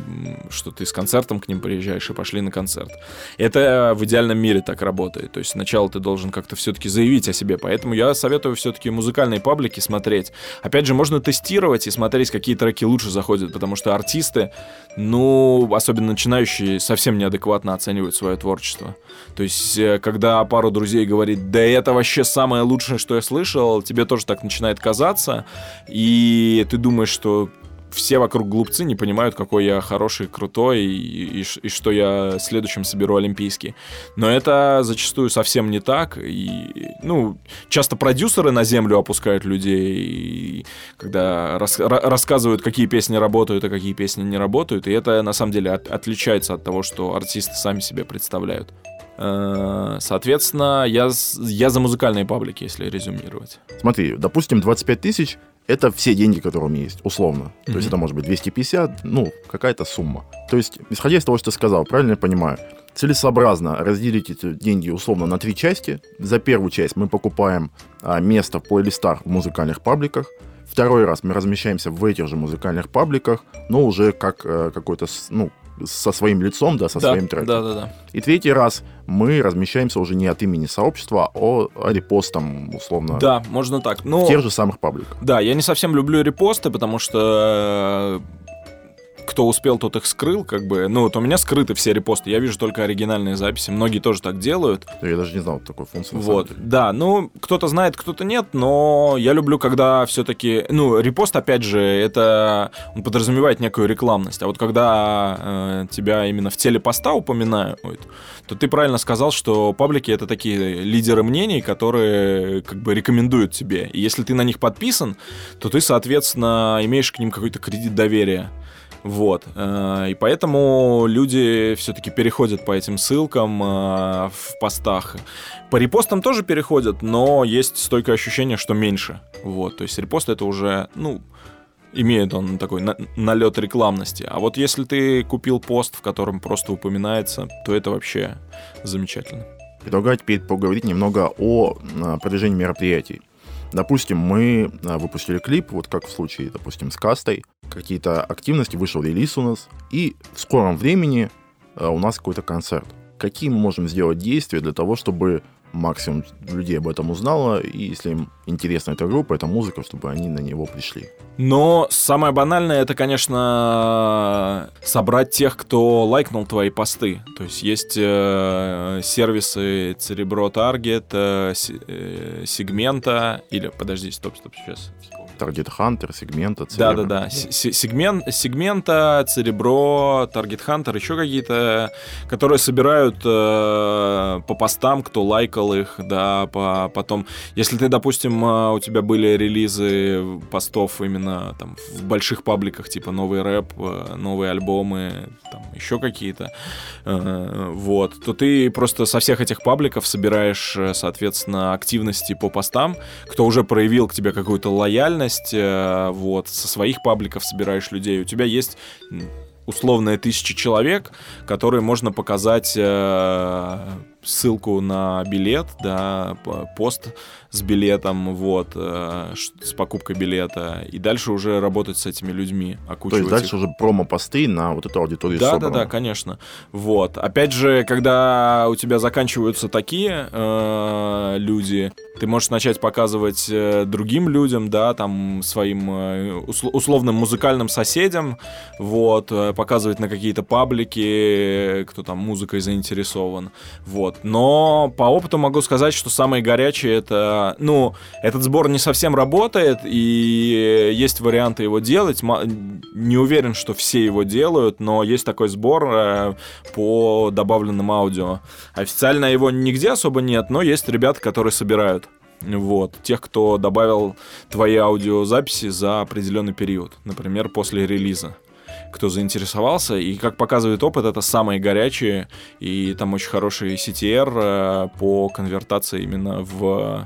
что ты с концертом к ним приезжаешь, и пошли на концерт. Это в идеальном мире так работает. То есть сначала ты должен как-то все-таки заявить о себе. Поэтому я советую все-таки музыкальные паблики смотреть. Опять же, можно тестировать и смотреть, какие треки лучше заходят, потому что артисты, ну, особенно начинающие, совсем неадекватно оценивают свое творчество. То есть, когда пару друзей говорит, да это вообще самое лучшее, что я слышал, тебе тоже так начинает казаться, и ты думаешь, что все вокруг глупцы, не понимают, какой я хороший, крутой, и, и, и что я следующим соберу олимпийский. Но это зачастую совсем не так. И, ну, часто продюсеры на землю опускают людей, и, когда рас, ра, рассказывают, какие песни работают, а какие песни не работают. И это, на самом деле, от, отличается от того, что артисты сами себе представляют. Соответственно, я, я за музыкальные паблики, если резюмировать. Смотри, допустим, двадцать пять тысяч Это все деньги, которые у меня есть, условно. Mm-hmm. То есть это может быть двести пятьдесят, ну, какая-то сумма. То есть, исходя из того, что ты сказал, правильно я понимаю, целесообразно разделить эти деньги условно на три части. За первую часть мы покупаем а, место в плейлистах в музыкальных пабликах. Второй раз мы размещаемся в этих же музыкальных пабликах, но уже как а, какой-то, ну, со своим лицом, да, со да, своим треком. Да, да, да. И третий раз мы размещаемся уже не от имени сообщества, а, а репостом, условно. Да, можно так. Но... в тех же самых пабликах. Да, я не совсем люблю репосты, потому что... кто успел, тот их скрыл, как бы. Ну, вот у меня скрыты все репосты, я вижу только оригинальные записи. Многие тоже так делают. Я даже не знал такой функции. Вот, да, ну, кто-то знает, кто-то нет, но я люблю, когда все-таки... Ну, репост, опять же, это... Он подразумевает некую рекламность. А вот когда э, тебя именно в теле поста упоминают, то ты правильно сказал, что паблики — это такие лидеры мнений, которые как бы рекомендуют тебе. И если ты на них подписан, то ты, соответственно, имеешь к ним какой-то кредит доверия. Вот, и поэтому люди все-таки переходят по этим ссылкам в постах. По репостам тоже переходят, но есть стойкое ощущение, что меньше. Вот, то есть репост — это уже, ну, имеет он такой на- налет рекламности. А вот если ты купил пост, в котором просто упоминается, то это вообще замечательно. Предлагаю теперь поговорить немного о продвижении мероприятий. Допустим, мы выпустили клип, вот как в случае, допустим, с Кастой, какие-то активности, вышел релиз у нас, и в скором времени у нас какой-то концерт. Какие мы можем сделать действия для того, чтобы максимум людей об этом узнало, и если им интересна эта группа, эта музыка, чтобы они на него пришли? Но самое банальное — это, конечно, собрать тех, кто лайкнул твои посты. То есть есть э, сервисы Церебро, Таргет, э, Сегмента, или, подожди, стоп, стоп, сейчас... Таргет Хантер, Сегмента, Церебро. Да-да-да, сегмент, Сегмента, Церебро, Таргет Хантер, еще какие-то, которые собирают э, по постам, кто лайкал их, да, по, потом, если ты, допустим, у тебя были релизы постов именно там в больших пабликах, типа новый рэп, новые альбомы, там, еще какие-то, э, вот, то ты просто со всех этих пабликов собираешь, соответственно, активности по постам, кто уже проявил к тебе какую-то лояльность. Вот, со своих пабликов собираешь людей. У тебя есть условные тысячи человек, которые можно показать ссылку на билет, да, пост с билетом, вот, с покупкой билета, и дальше уже работать с этими людьми. То есть дальше их... уже промо-посты на вот эту аудиторию собрана. Да, да, да, конечно. Вот. Опять же, когда у тебя заканчиваются такие э, люди, ты можешь начать показывать другим людям, да, там, своим усл- условным музыкальным соседям, вот, показывать на какие-то паблики, кто там музыкой заинтересован, вот. Но по опыту могу сказать, что самые горячие — это... Ну, этот сбор не совсем работает, и есть варианты его делать. Не уверен, что все его делают, но есть такой сбор по добавленным аудио. Официально его нигде особо нет, но есть ребята, которые собирают. Вот, тех, кто добавил твои аудиозаписи за определенный период, например, после релиза, кто заинтересовался, и, как показывает опыт, это самые горячие, и там очень хороший си ти ар по конвертации именно в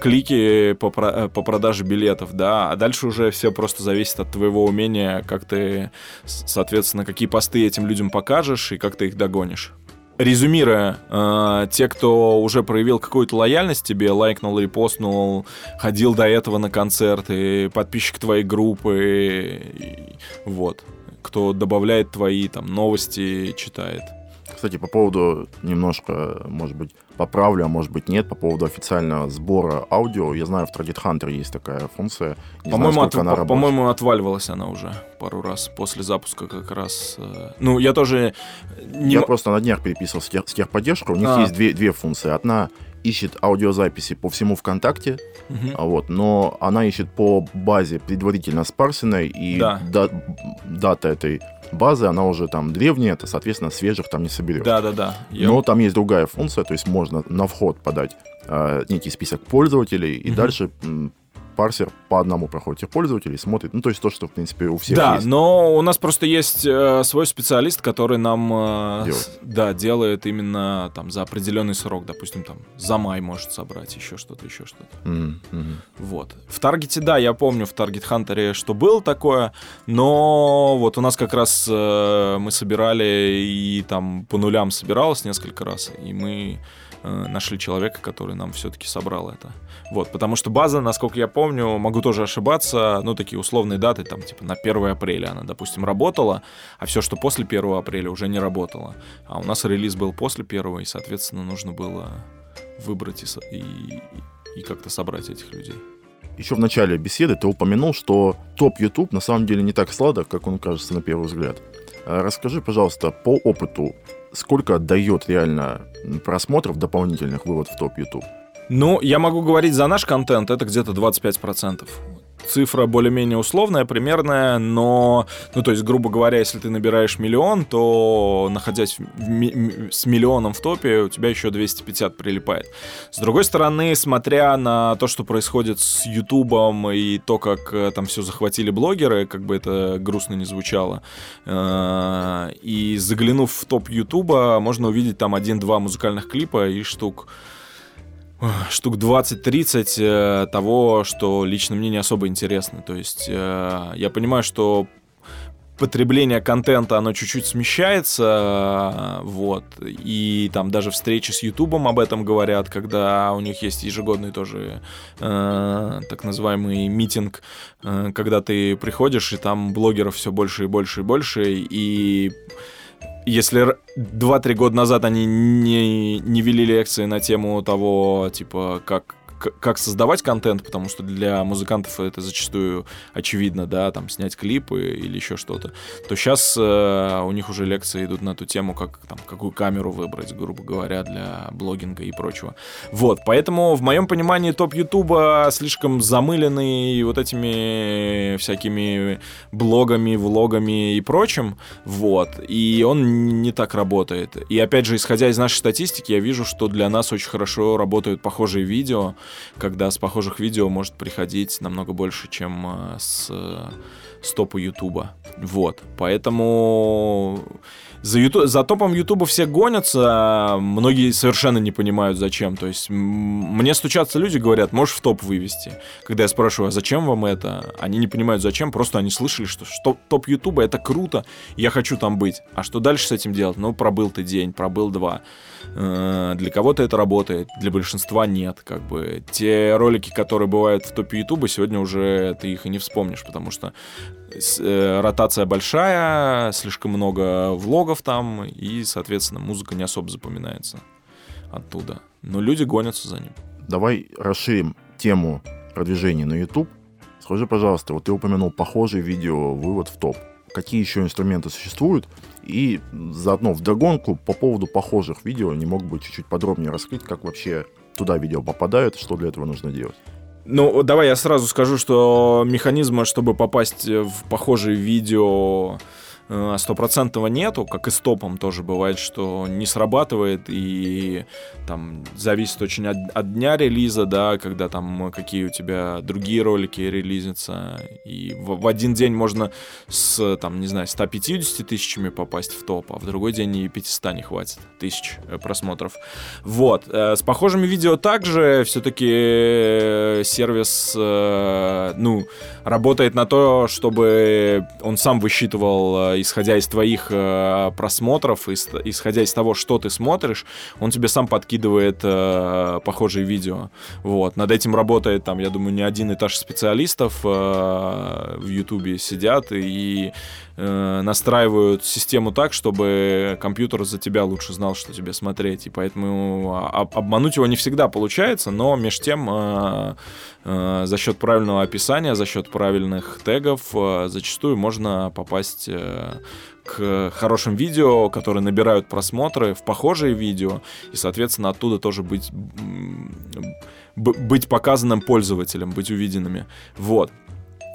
клики по, про- по продаже билетов, да, а дальше уже все просто зависит от твоего умения, как ты, соответственно, какие посты этим людям покажешь и как ты их догонишь. Резюмируя, э, те, кто уже проявил какую-то лояльность тебе, лайкнул, репостнул, ходил до этого на концерты, подписчик твоей группы, и, вот, кто добавляет твои там новости, читает. Кстати, по поводу немножко, может быть, поправлю, а может быть нет, по поводу официального сбора аудио. Я знаю, в Target Hunter есть такая функция. Не по-моему, знаю, сколько от, она по- работает. По-моему, отваливалась она уже пару раз после запуска как раз. Ну, я тоже... Не... Я просто на днях переписывался с техподдержкой. У них а. есть две, две функции. Одна ищет аудиозаписи по всему ВКонтакте, угу. вот, но она ищет по базе предварительно спарсенной, и да. да, дата этой... базы, она уже там древняя, это, соответственно, свежих там не соберешь. Да-да-да. Я... Но там есть другая функция, то есть можно на вход подать э, некий список пользователей, и mm-hmm. дальше м, парсер по одному проходит тех пользователей, смотрит, ну, то есть то, что, в принципе, у всех да, есть. Да, но у нас просто есть э, свой специалист, который нам э, делает. Да, делает именно там за определенный срок, допустим, там за май может собрать еще что-то, еще что-то. Mm-hmm. Вот. В Таргете, да, я помню в Таргет Хантере, что было такое, но вот у нас как раз э, мы собирали и там по нулям собиралось несколько раз, и мы нашли человека, который нам все-таки собрал это. Вот, потому что база, насколько я помню, могу тоже ошибаться, ну, такие условные даты, там, типа, на первое апреля она, допустим, работала, а все, что после первого апреля, уже не работало. А у нас релиз был после первого, и, соответственно, нужно было выбрать и, и, и как-то собрать этих людей. Еще в начале беседы ты упомянул, что топ YouTube на самом деле не так сладок, как он кажется на первый взгляд. Расскажи, пожалуйста, по опыту, сколько дает реально просмотров дополнительных вывод в топ YouTube? Ну, я могу говорить за наш контент, это где-то двадцать пять процентов. Цифра более-менее условная, примерная, но, ну, то есть, грубо говоря, если ты набираешь миллион, то, находясь в ми- ми- с миллионом в топе, у тебя еще двести пятьдесят прилипает. С другой стороны, смотря на то, что происходит с Ютубом и то, как там все захватили блогеры, как бы это грустно не звучало, и заглянув в топ Ютуба, можно увидеть там один-два музыкальных клипа и штук Штук двадцать-тридцать э, того, что лично мне не особо интересно. То есть э, я понимаю, что потребление контента, оно чуть-чуть смещается, э, вот. И там даже встречи с Ютубом об этом говорят, когда у них есть ежегодный тоже э, так называемый митинг, э, когда ты приходишь, и там блогеров все больше и больше и больше, и... Если два-три года назад они не, не вели лекции на тему того, типа, как, как создавать контент, потому что для музыкантов это зачастую очевидно, да, там, снять клипы или еще что-то, то сейчас э, у них уже лекции идут на ту тему, как, там, какую камеру выбрать, грубо говоря, для блогинга и прочего. Вот, поэтому, в моем понимании, топ Ютуба слишком замыленный вот этими всякими блогами, влогами и прочим, вот, и он не так работает. И, опять же, исходя из нашей статистики, я вижу, что для нас очень хорошо работают похожие видео, когда с похожих видео может приходить намного больше, чем с, с топа Ютуба. Вот, поэтому за, YouTube, за топом Ютуба все гонятся, многие совершенно не понимают, зачем. То есть мне стучатся люди, говорят, можешь в топ вывести. Когда я спрашиваю, а зачем вам это? Они не понимают, зачем, просто они слышали, что, что топ Ютуба — это круто, я хочу там быть. А что дальше с этим делать? Ну, пробыл ты день, пробыл два. Для кого-то это работает, для большинства нет, как бы. Те ролики, которые бывают в топе Ютуба, сегодня уже ты их и не вспомнишь, потому что ротация большая, слишком много влогов там, и, соответственно, музыка не особо запоминается оттуда. Но люди гонятся за ним. Давай расширим тему продвижения на YouTube. Скажи, пожалуйста, вот ты упомянул похожие видео, вывод в топ. Какие еще инструменты существуют? И заодно вдогонку по поводу похожих видео не мог бы чуть-чуть подробнее раскрыть, как вообще туда видео попадают, что для этого нужно делать? Ну, давай я сразу скажу, что механизма, чтобы попасть в похожие видео, стопроцентного нету, как и с топом тоже бывает, что не срабатывает, и там зависит очень от, от дня релиза, да, когда там какие у тебя другие ролики релизятся, и в, в один день можно с, там, не знаю, сто пятьдесят тысячами попасть в топ, а в другой день и пятьсот не хватит тысяч просмотров. Вот. С похожими видео также все-таки сервис, ну, работает на то, чтобы он сам высчитывал, исходя из твоих э, просмотров, ис- исходя из того, что ты смотришь, он тебе сам подкидывает э, похожие видео. Вот. Над этим работает, там, я думаю, не один этаж специалистов э, в Ютубе сидят и э, настраивают систему так, чтобы компьютер за тебя лучше знал, что тебе смотреть. И поэтому об- обмануть его не всегда получается, но меж тем э, э, за счет правильного описания, за счет правильных тегов э, зачастую можно попасть э, к хорошим видео, которые набирают просмотры в похожие видео, и, соответственно, оттуда тоже быть, быть показанным пользователям, быть увиденными. Вот.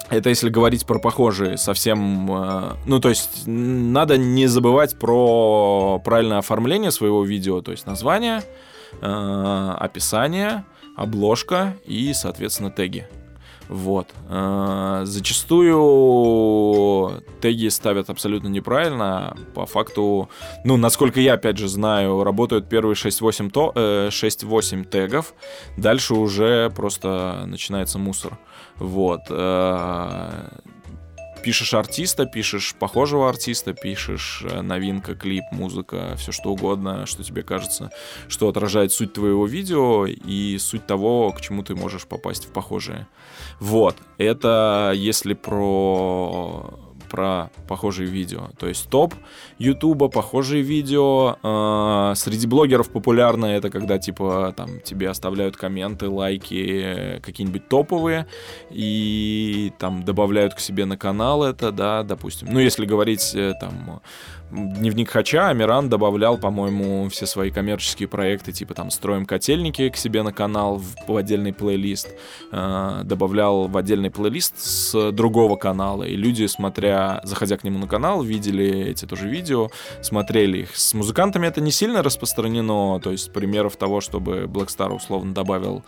Это если говорить про похожие, совсем... Ну, то есть, надо не забывать про правильное оформление своего видео, то есть название, описание, обложка и, соответственно, теги. Вот. Зачастую теги ставят абсолютно неправильно. По факту, ну, насколько я, опять же, знаю, работают первые шесть-восемь тегов. Дальше уже просто начинается мусор. Вот. Пишешь артиста, пишешь похожего артиста, пишешь новинка, клип, музыка, все что угодно, что тебе кажется, что отражает суть твоего видео и суть того, к чему ты можешь попасть в похожие. Вот, это если про, про похожие видео. То есть топ Ютуба, похожие видео. Э, среди блогеров популярно это, когда типа там тебе оставляют комменты, лайки какие-нибудь топовые и там добавляют к себе на канал это, да, допустим. Ну, если говорить там Дневник Хача, Амиран добавлял, по-моему, все свои коммерческие проекты, типа там «Строим котельники» к себе на канал в, в отдельный плейлист, э, добавлял в отдельный плейлист с другого канала, и люди, смотря, заходя к нему на канал, видели эти тоже видео, смотрели их. С музыкантами это не сильно распространено, то есть примеров того, чтобы Black Star условно добавил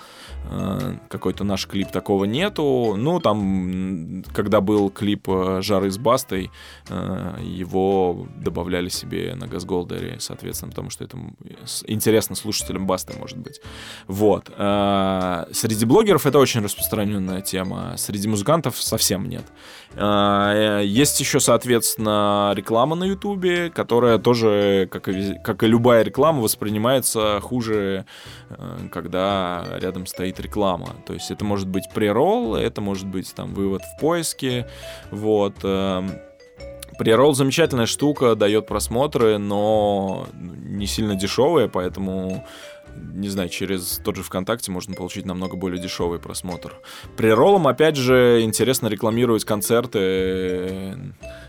э, какой-то наш клип, такого нету. Ну, там, когда был клип «Жары с Бастой», э, его добавили добавляли себе на Газголдере, соответственно, потому что это интересно слушателям Басты, может быть. Вот. Среди блогеров это очень распространенная тема, среди музыкантов совсем нет. Есть еще, соответственно, реклама на Ютубе, которая тоже, как и, как и любая реклама, воспринимается хуже, когда рядом стоит реклама. То есть это может быть преролл, это может быть там вывод в поиске, вот. Преролл замечательная штука, дает просмотры, но не сильно дешевые, поэтому, не знаю, через тот же ВКонтакте можно получить намного более дешевый просмотр. Прероллом, опять же, интересно рекламировать концерты,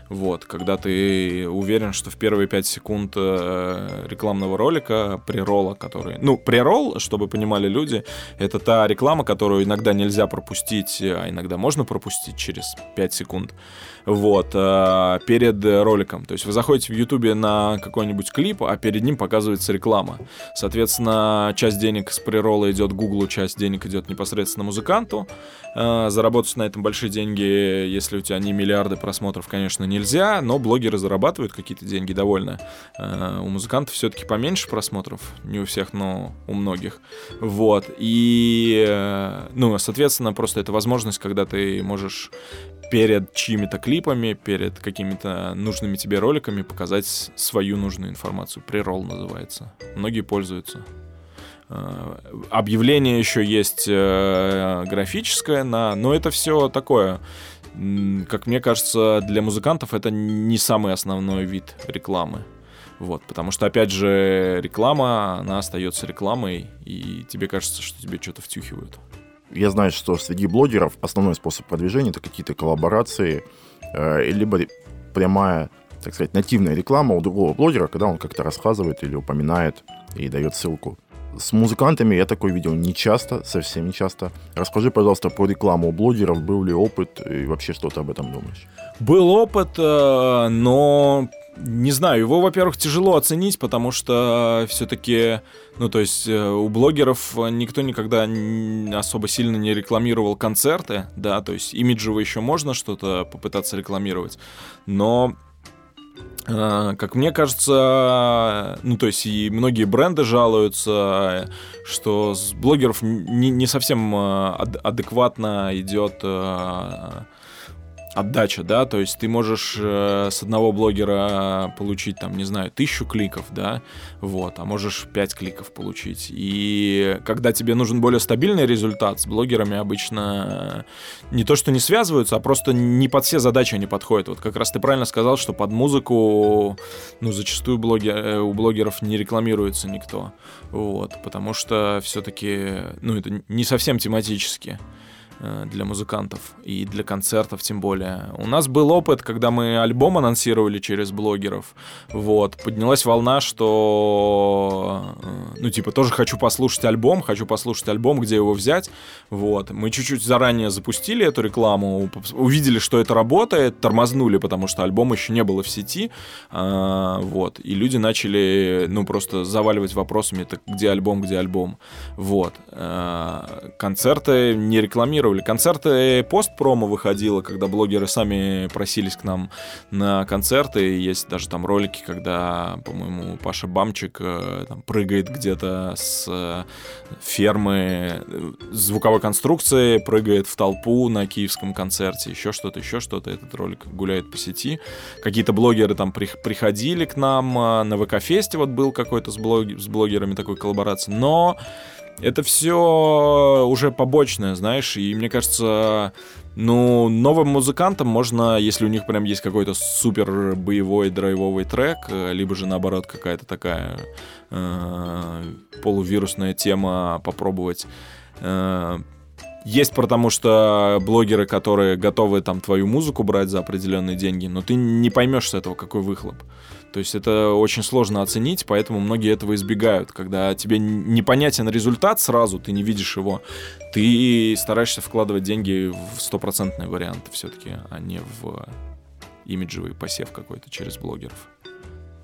вот, когда ты уверен, что в первые пять секунд рекламного ролика преролла, который... Ну, преролл, чтобы понимали люди, это та реклама, которую иногда нельзя пропустить, а иногда можно пропустить через пять секунд. Вот, перед роликом. То есть вы заходите в Ютубе на какой-нибудь клип, а перед ним показывается реклама. Соответственно, часть денег с преролла идет Гуглу, часть денег идет непосредственно музыканту. Заработать на этом большие деньги, если у тебя не миллиарды просмотров, конечно, нельзя, но блогеры зарабатывают какие-то деньги довольно. У музыкантов все-таки поменьше просмотров, не у всех, но у многих. Вот, и, ну, соответственно, просто это возможность, когда ты можешь перед чьими-то клипами, перед какими-то нужными тебе роликами показать свою нужную информацию. Преролл называется. Многие пользуются. Объявление еще есть графическое, на... но это все такое, как мне кажется, для музыкантов это не самый основной вид рекламы. Вот, потому что, опять же, реклама, она остается рекламой, и тебе кажется, что тебе что-то втюхивают. Я знаю, что среди блогеров основной способ продвижения — это какие-то коллаборации, либо прямая, так сказать, нативная реклама у другого блогера, когда он как-то рассказывает или упоминает и дает ссылку. С музыкантами я такое видел не часто, совсем не часто. Расскажи, пожалуйста, про рекламу у блогеров. Был ли опыт и вообще что ты об этом думаешь? Был опыт, но... Не знаю, его, во-первых, тяжело оценить, потому что все-таки, ну, то есть у блогеров никто никогда особо сильно не рекламировал концерты, да, то есть имиджево еще можно что-то попытаться рекламировать, но... Как мне кажется, ну, то есть и многие бренды жалуются, что с блогеров не, не совсем адекватно идет отдача, да, то есть ты можешь э, с одного блогера получить, там, не знаю, тысячу кликов, да, вот, а можешь пять кликов получить. И когда тебе нужен более стабильный результат, с блогерами обычно не то, что не связываются, а просто не под все задачи они подходят. Вот как раз ты правильно сказал, что под музыку, ну, зачастую блогер, у блогеров не рекламируется никто, вот, потому что все-таки, ну, это не совсем тематически для музыкантов и для концертов тем более. У нас был опыт, когда мы альбом анонсировали через блогеров. Вот. Поднялась волна, что... Ну, типа, тоже хочу послушать альбом, хочу послушать альбом, где его взять. Вот. Мы чуть-чуть заранее запустили эту рекламу, увидели, что это работает, тормознули, потому что альбома еще не было в сети. Вот. И люди начали, ну, просто заваливать вопросами, так где альбом, где альбом. Вот. Концерты не рекламируют рекламировали. Концерты пост-промо выходило, когда блогеры сами просились к нам на концерты. Есть даже там ролики, когда, по-моему, Паша Бамчик там прыгает где-то с фермы звуковой конструкции, прыгает в толпу на киевском концерте, еще что-то, еще что-то. Этот ролик гуляет по сети. Какие-то блогеры там приходили к нам. На ВК-фесте вот был какой-то с, блог... с блогерами такой коллаборации. Но это все уже побочное, знаешь, и мне кажется, ну, новым музыкантам можно, если у них прям есть какой-то супер боевой драйвовый трек, либо же наоборот какая-то такая э, полувирусная тема, попробовать. Э, есть потому что блогеры, которые готовы там твою музыку брать за определенные деньги, но ты не поймешь с этого, какой выхлоп. То есть это очень сложно оценить, поэтому многие этого избегают. Когда тебе непонятен результат сразу, ты не видишь его, ты стараешься вкладывать деньги в стопроцентные варианты все-таки, а не в имиджевый посев какой-то через блогеров.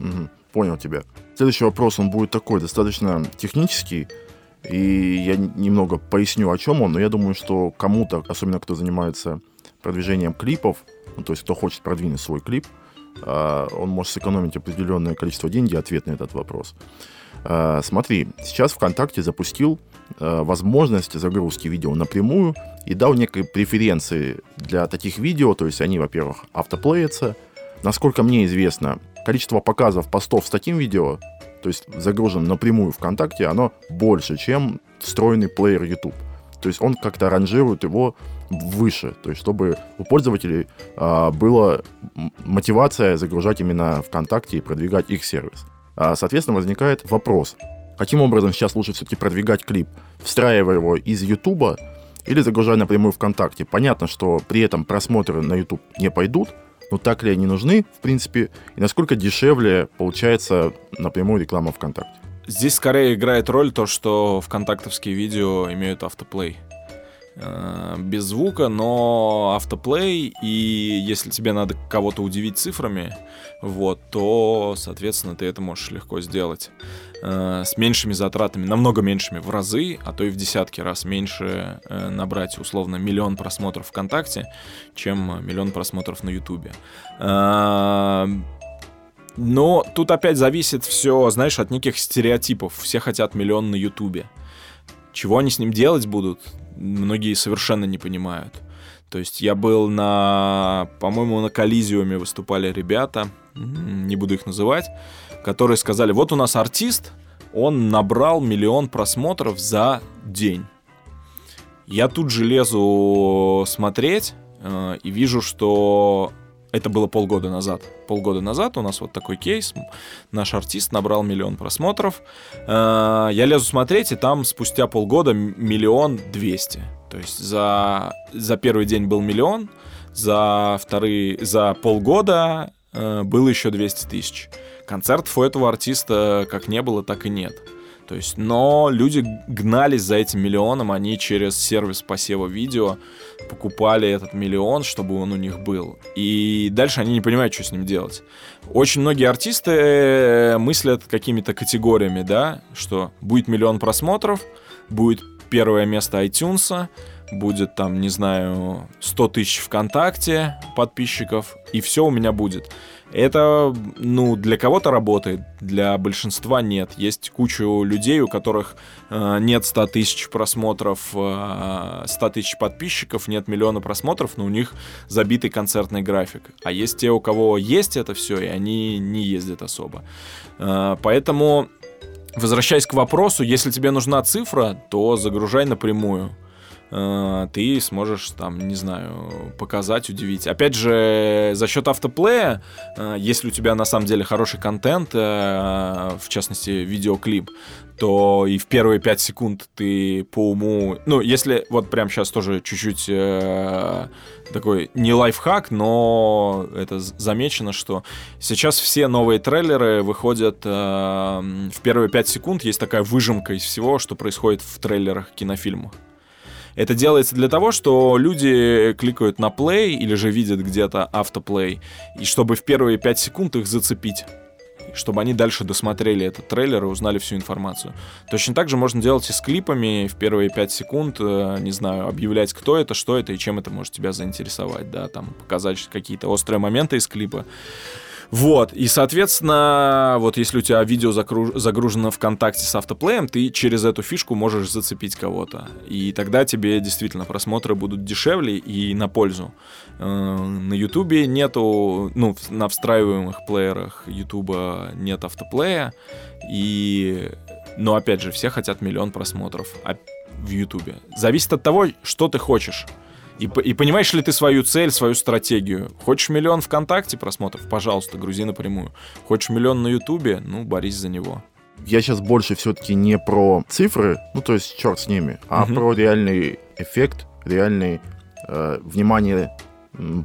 Угу, понял тебя. Следующий вопрос, он будет такой, достаточно технический, и я немного поясню, о чем он, но я думаю, что кому-то, особенно кто занимается продвижением клипов, ну, то есть кто хочет продвинуть свой клип, он может сэкономить определенное количество денег, ответ на этот вопрос. Смотри, сейчас ВКонтакте запустил возможность загрузки видео напрямую и дал некие преференции для таких видео, то есть они, во-первых, автоплеятся. Насколько мне известно, количество показов постов с таким видео, то есть загруженным напрямую ВКонтакте, оно больше, чем встроенный плеер YouTube. То есть он как-то ранжирует его выше, то есть чтобы у пользователей а, была мотивация загружать именно ВКонтакте и продвигать их сервис. А, соответственно, возникает вопрос, каким образом сейчас лучше все-таки продвигать клип, встраивая его из Ютуба или загружая напрямую ВКонтакте. Понятно, что при этом просмотры на Ютуб не пойдут, но так ли они нужны, в принципе, и насколько дешевле получается напрямую реклама ВКонтакте. Здесь скорее играет роль то, что вконтактовские видео имеют автоплей. Без звука, но автоплей, и если тебе надо кого-то удивить цифрами, вот, то, соответственно, ты это можешь легко сделать. С меньшими затратами, намного меньшими, в разы, а то и в десятки раз меньше набрать, условно, миллион просмотров ВКонтакте, чем миллион просмотров на Ютубе. Но тут опять зависит все, знаешь, от неких стереотипов. Все хотят миллион на Ютубе. Чего они с ним делать будут, многие совершенно не понимают. То есть я был на, по-моему, на Коллизиуме выступали ребята, не буду их называть, которые сказали, вот у нас артист, он набрал миллион просмотров за день. Я тут же лезу смотреть э, и вижу, что... Это было полгода назад. Полгода назад у нас вот такой кейс. Наш артист набрал миллион просмотров. Я лезу смотреть, и там спустя полгода миллион двести. То есть за, за первый день был миллион, за, вторые, за полгода было еще двести тысяч. Концертов у этого артиста как не было, так и нет. То есть, но люди гнались за этим миллионом, они через сервис посева видео покупали этот миллион, чтобы он у них был. И дальше они не понимают, что с ним делать. Очень многие артисты мыслят какими-то категориями, да, что будет миллион просмотров, будет первое место iTunes, будет там, не знаю, сто тысяч ВКонтакте подписчиков, и все у меня будет. Это, ну, для кого-то работает, для большинства нет. Есть куча людей, у которых э, нет сто тысяч просмотров, э, сто тысяч подписчиков, нет миллиона просмотров, но у них забитый концертный график. А есть те, у кого есть это все, и они не ездят особо. Э, поэтому, возвращаясь к вопросу, если тебе нужна цифра, то загружай напрямую. Ты сможешь там, не знаю, показать, удивить. Опять же, за счет автоплея, если у тебя на самом деле хороший контент, в частности, видеоклип, то и в первые пять секунд ты по уму... Ну, если вот прямо сейчас тоже чуть-чуть такой не лайфхак, но это замечено, что сейчас все новые трейлеры выходят в первые пять секунд. Есть такая выжимка из всего, что происходит в трейлерах кинофильмов. Это делается для того, что люди кликают на play или же видят где-то автоплей, и чтобы в первые пять секунд их зацепить. чтобы они дальше досмотрели этот трейлер и узнали всю информацию. Точно так же можно делать и с клипами. В первые пять секунд, не знаю, объявлять, кто это, что это и чем это может тебя заинтересовать, да, там показать какие-то острые моменты из клипа. Вот, и, соответственно, вот если у тебя видео загружено ВКонтакте с автоплеем, ты через эту фишку можешь зацепить кого-то. И тогда тебе действительно просмотры будут дешевле и на пользу. На Ютубе нету, ну, на встраиваемых плеерах Ютуба нет автоплея. И, но, опять же, все хотят миллион просмотров в Ютубе. Зависит от того, что ты хочешь. И, и понимаешь ли ты свою цель, свою стратегию? Хочешь миллион ВКонтакте просмотров? Пожалуйста, грузи напрямую. Хочешь миллион на Ютубе? Ну, борись за него. Я сейчас больше все-таки не про цифры, ну, то есть черт с ними, а угу. про реальный эффект, реальное э, внимание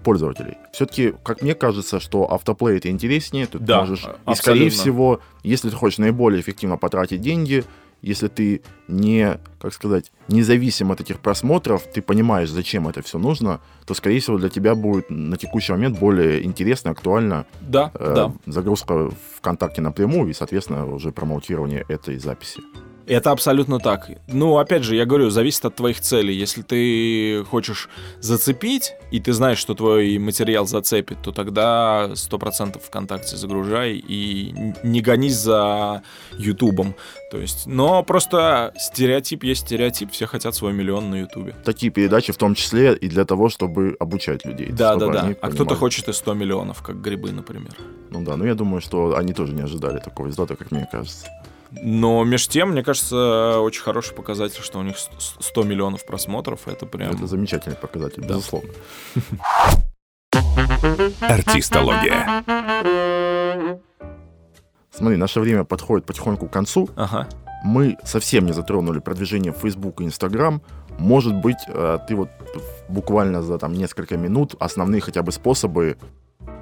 пользователей. Все-таки, как мне кажется, что автоплей это интереснее, ты да, можешь... Абсолютно. И, скорее всего, если ты хочешь наиболее эффективно потратить деньги... Если ты не, как сказать, независим от этих просмотров, ты понимаешь, зачем это все нужно, то, скорее всего, для тебя будет на текущий момент более интересно, актуально да, э, да. загрузка ВКонтакте напрямую и, соответственно, уже промоутирование этой записи. Это абсолютно так. Ну, опять же, я говорю, зависит от твоих целей. Если ты хочешь зацепить, и ты знаешь, что твой материал зацепит, то тогда сто процентов ВКонтакте загружай и не гонись за Ютубом. То есть, но просто стереотип есть стереотип, все хотят свой миллион на Ютубе. Такие передачи в том числе и для того, чтобы обучать людей. Да, да, да. А понимали. Кто-то хочет и сто миллионов, как грибы, например. Ну да, но я думаю, что они тоже не ожидали такого результата, как мне кажется. Но между тем, мне кажется, очень хороший показатель, что у них сто миллионов просмотров. Это прям... Это замечательный показатель, да. Безусловно. Артистология. Смотри, наше время подходит потихоньку к концу. Ага. Мы совсем не затронули продвижение в Facebook и Instagram. Может быть, ты вот буквально за там, несколько минут основные хотя бы способы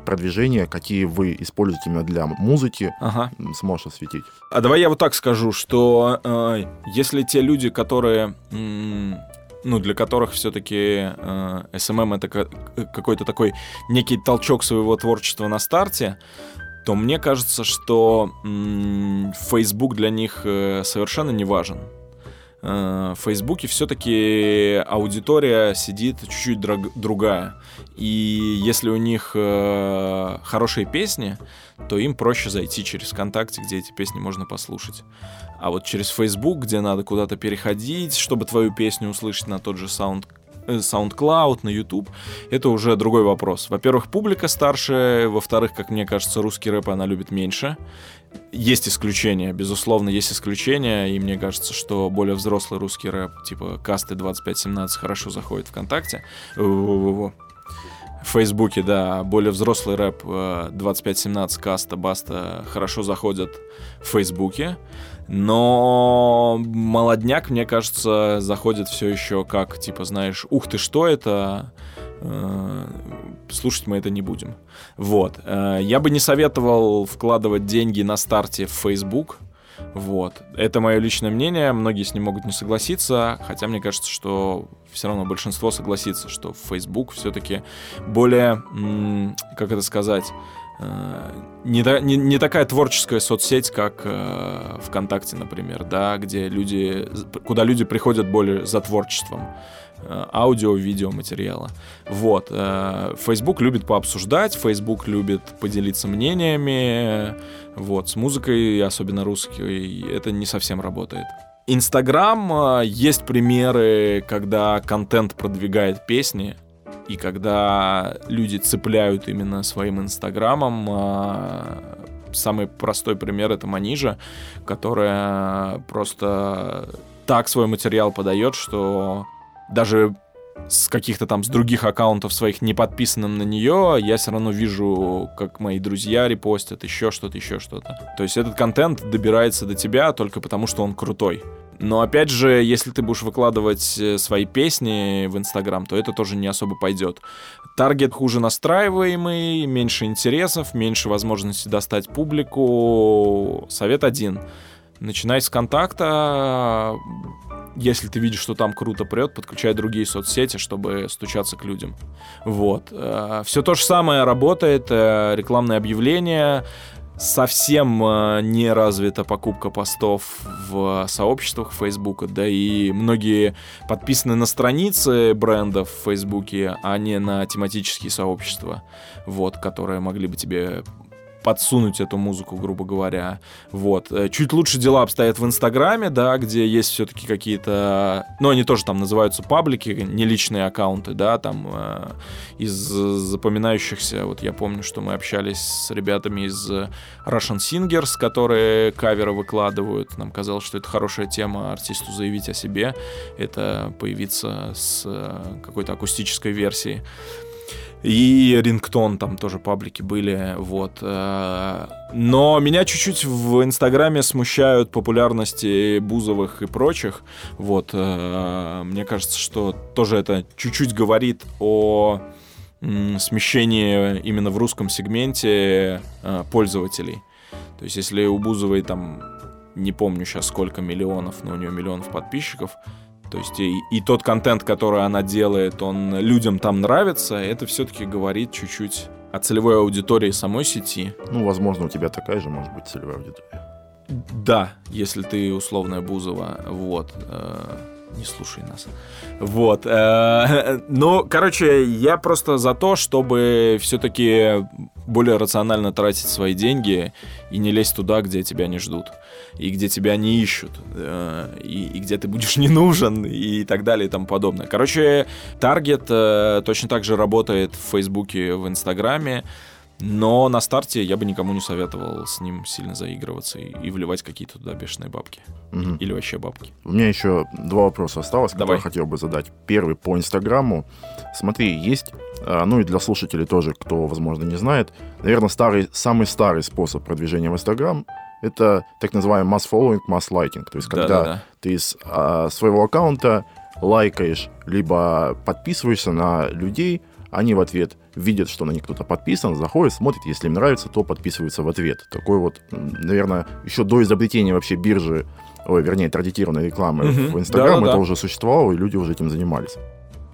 продвижения, какие вы используете именно для музыки, ага. сможешь осветить. А давай я вот так скажу, что э, если те люди, которые, м- ну, для которых все-таки э, эс эм эм это к- какой-то такой некий толчок своего творчества на старте, то мне кажется, что м- Facebook для них э, совершенно не важен. В Фейсбуке все-таки аудитория сидит чуть-чуть друг, другая. И если у них э, хорошие песни, то им проще зайти через ВКонтакте, где эти песни можно послушать. А вот через Фейсбук, где надо куда-то переходить, чтобы твою песню услышать на тот же SoundCloud, SoundCloud, на YouTube, это уже другой вопрос. Во-первых, публика старше, во-вторых, как мне кажется, русский рэп она любит меньше. Есть исключения, безусловно, есть исключения, и мне кажется, что более взрослый русский рэп, типа Касты двадцать пять семнадцать, хорошо заходит ВКонтакте. В Фейсбуке, да, более взрослый рэп двадцать пять семнадцать, Каста, Баста хорошо заходят в Фейсбуке. Но молодняк, мне кажется, заходит все еще как, типа, знаешь, ух ты, что это, слушать мы это не будем. Вот. Я бы не советовал вкладывать деньги на старте в Facebook. Вот. Это мое личное мнение, многие с ним могут не согласиться, хотя мне кажется, что все равно большинство согласится, что Facebook все-таки более, как это сказать... Не, не, не такая творческая соцсеть, как э, ВКонтакте, например, да, где люди, куда люди приходят более за творчеством э, аудио, видео, материала. Вот. Э, Facebook любит пообсуждать, Facebook любит поделиться мнениями. Вот. С музыкой, особенно русской, это не совсем работает. Инстаграм. Э, есть примеры, когда контент продвигает песни. И когда люди цепляют именно своим инстаграмом, самый простой пример — это Манижа, которая просто так свой материал подает, что даже с каких-то там, с других аккаунтов своих, не подписанным на нее, я все равно вижу, как мои друзья репостят, еще что-то, еще что-то. То есть этот контент добирается до тебя только потому, что он крутой. Но, опять же, если ты будешь выкладывать свои песни в Инстаграм, то это тоже не особо пойдет. Таргет хуже настраиваемый, меньше интересов, меньше возможности достать публику. Совет один. Начинай с контакта. Если ты видишь, что там круто прет, подключай другие соцсети, чтобы стучаться к людям. Вот. Все то же самое работает. Рекламные объявления. Совсем не развита покупка постов в сообществах Фейсбука, да и многие подписаны на страницы брендов в Фейсбуке, а не на тематические сообщества, вот, которые могли бы тебе подсунуть эту музыку, грубо говоря. Вот. Чуть лучше дела обстоят в Инстаграме, да, где есть все-таки какие-то... Ну, они тоже там называются паблики, не личные аккаунты, да, там э, из запоминающихся... Вот я помню, что мы общались с ребятами из Russian Singers, которые каверы выкладывают. Нам казалось, что это хорошая тема артисту заявить о себе. Это появиться с какой-то акустической версией. И рингтон, там тоже паблики были, вот. Но меня чуть-чуть в Инстаграме смущают популярности Бузовых и прочих, вот. Мне кажется, что тоже это чуть-чуть говорит о смещении именно в русском сегменте пользователей. То есть если у Бузовой там, не помню сейчас сколько миллионов, но у нее миллионов подписчиков, то есть и, и тот контент, который она делает, он людям там нравится, это все-таки говорит чуть-чуть о целевой аудитории самой сети. Ну, возможно, у тебя такая же, может быть, целевая аудитория. Да, если ты условная Бузова, вот... Не слушай нас. Вот. Ну, короче, я просто за то, чтобы все-таки более рационально тратить свои деньги и не лезть туда, где тебя не ждут, и где тебя не ищут, и, и где ты будешь не нужен, и так далее, и тому подобное. Короче, Таргет точно так же работает в Фейсбуке, в Инстаграме, но на старте я бы никому не советовал с ним сильно заигрываться и, и вливать какие-то туда бешеные бабки. Угу. Или вообще бабки. У меня еще два вопроса осталось, которые я хотел бы задать. Первый по Инстаграму. Смотри, есть, ну и для слушателей тоже, кто, возможно, не знает, наверное, старый, самый старый способ продвижения в Инстаграм — это так называемый масс-фолловинг, масс-лайкинг. То есть когда Да-да-да. ты с а, своего аккаунта лайкаешь, либо подписываешься на людей, они в ответ видят, что на них кто-то подписан, заходят, смотрят, если им нравится, то подписываются в ответ. Такой вот, наверное, еще до изобретения вообще биржи, ой, вернее, таргетированной рекламы mm-hmm. в Инстаграм, да, это да. уже существовало, и люди уже этим занимались.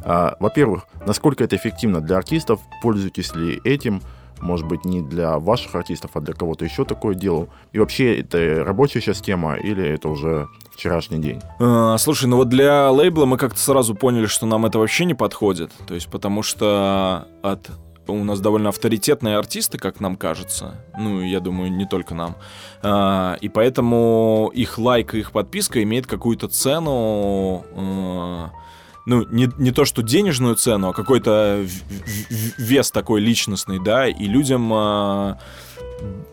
А, во-первых, насколько это эффективно для артистов, пользуетесь ли этим, может быть, не для ваших артистов, а для кого-то еще такое делал. И вообще, это рабочая сейчас тема, или это уже вчерашний день? А, слушай, ну вот для лейбла мы как-то сразу поняли, что нам это вообще не подходит. То есть потому что от... у нас довольно авторитетные артисты, как нам кажется. Ну, я думаю, не только нам. А, и поэтому их лайк и их подписка имеет какую-то цену... А... Ну, не, не то, что денежную цену, а какой-то вес такой личностный, да, и людям э,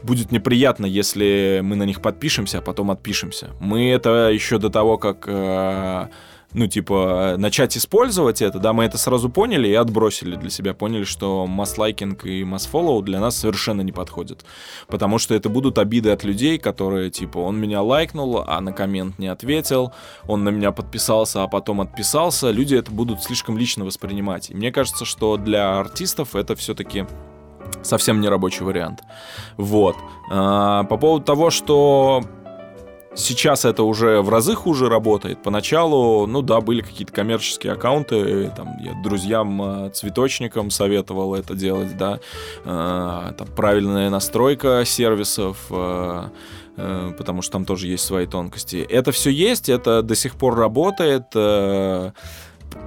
будет неприятно, если мы на них подпишемся, а потом отпишемся. Мы это еще до того, как, э, ну, типа, начать использовать это, да, мы это сразу поняли и отбросили для себя, поняли, что масс-лайкинг и масс-фоллоу для нас совершенно не подходят, потому что это будут обиды от людей, которые, типа, он меня лайкнул, а на коммент не ответил, он на меня подписался, а потом отписался. Люди это будут слишком лично воспринимать. И мне кажется, что для артистов это все-таки совсем не рабочий вариант. Вот. А, по поводу того, что... Сейчас это уже в разы хуже работает. Поначалу, ну да, были какие-то коммерческие аккаунты, там, я друзьям-цветочникам советовал это делать, да, э, там, правильная настройка сервисов, э, э, потому что там тоже есть свои тонкости. Это все есть, это до сих пор работает, э,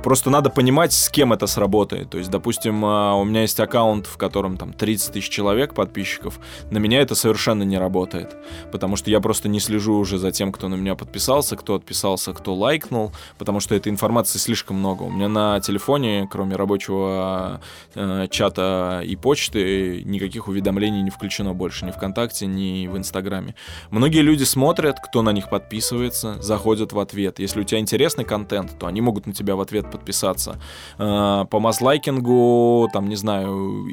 просто надо понимать, с кем это сработает. То есть, допустим, у меня есть аккаунт, в котором там тридцать тысяч человек, подписчиков. На меня это совершенно не работает. Потому что я просто не слежу уже за тем, кто на меня подписался, кто отписался, кто лайкнул. Потому что этой информации слишком много. У меня на телефоне, кроме рабочего э, чата и почты, никаких уведомлений не включено больше. Ни ВКонтакте, ни в Инстаграме. Многие люди смотрят, кто на них подписывается, заходят в ответ. Если у тебя интересный контент, то они могут на тебя в ответ ответ подписаться. По масс-лайкингу, там, не знаю,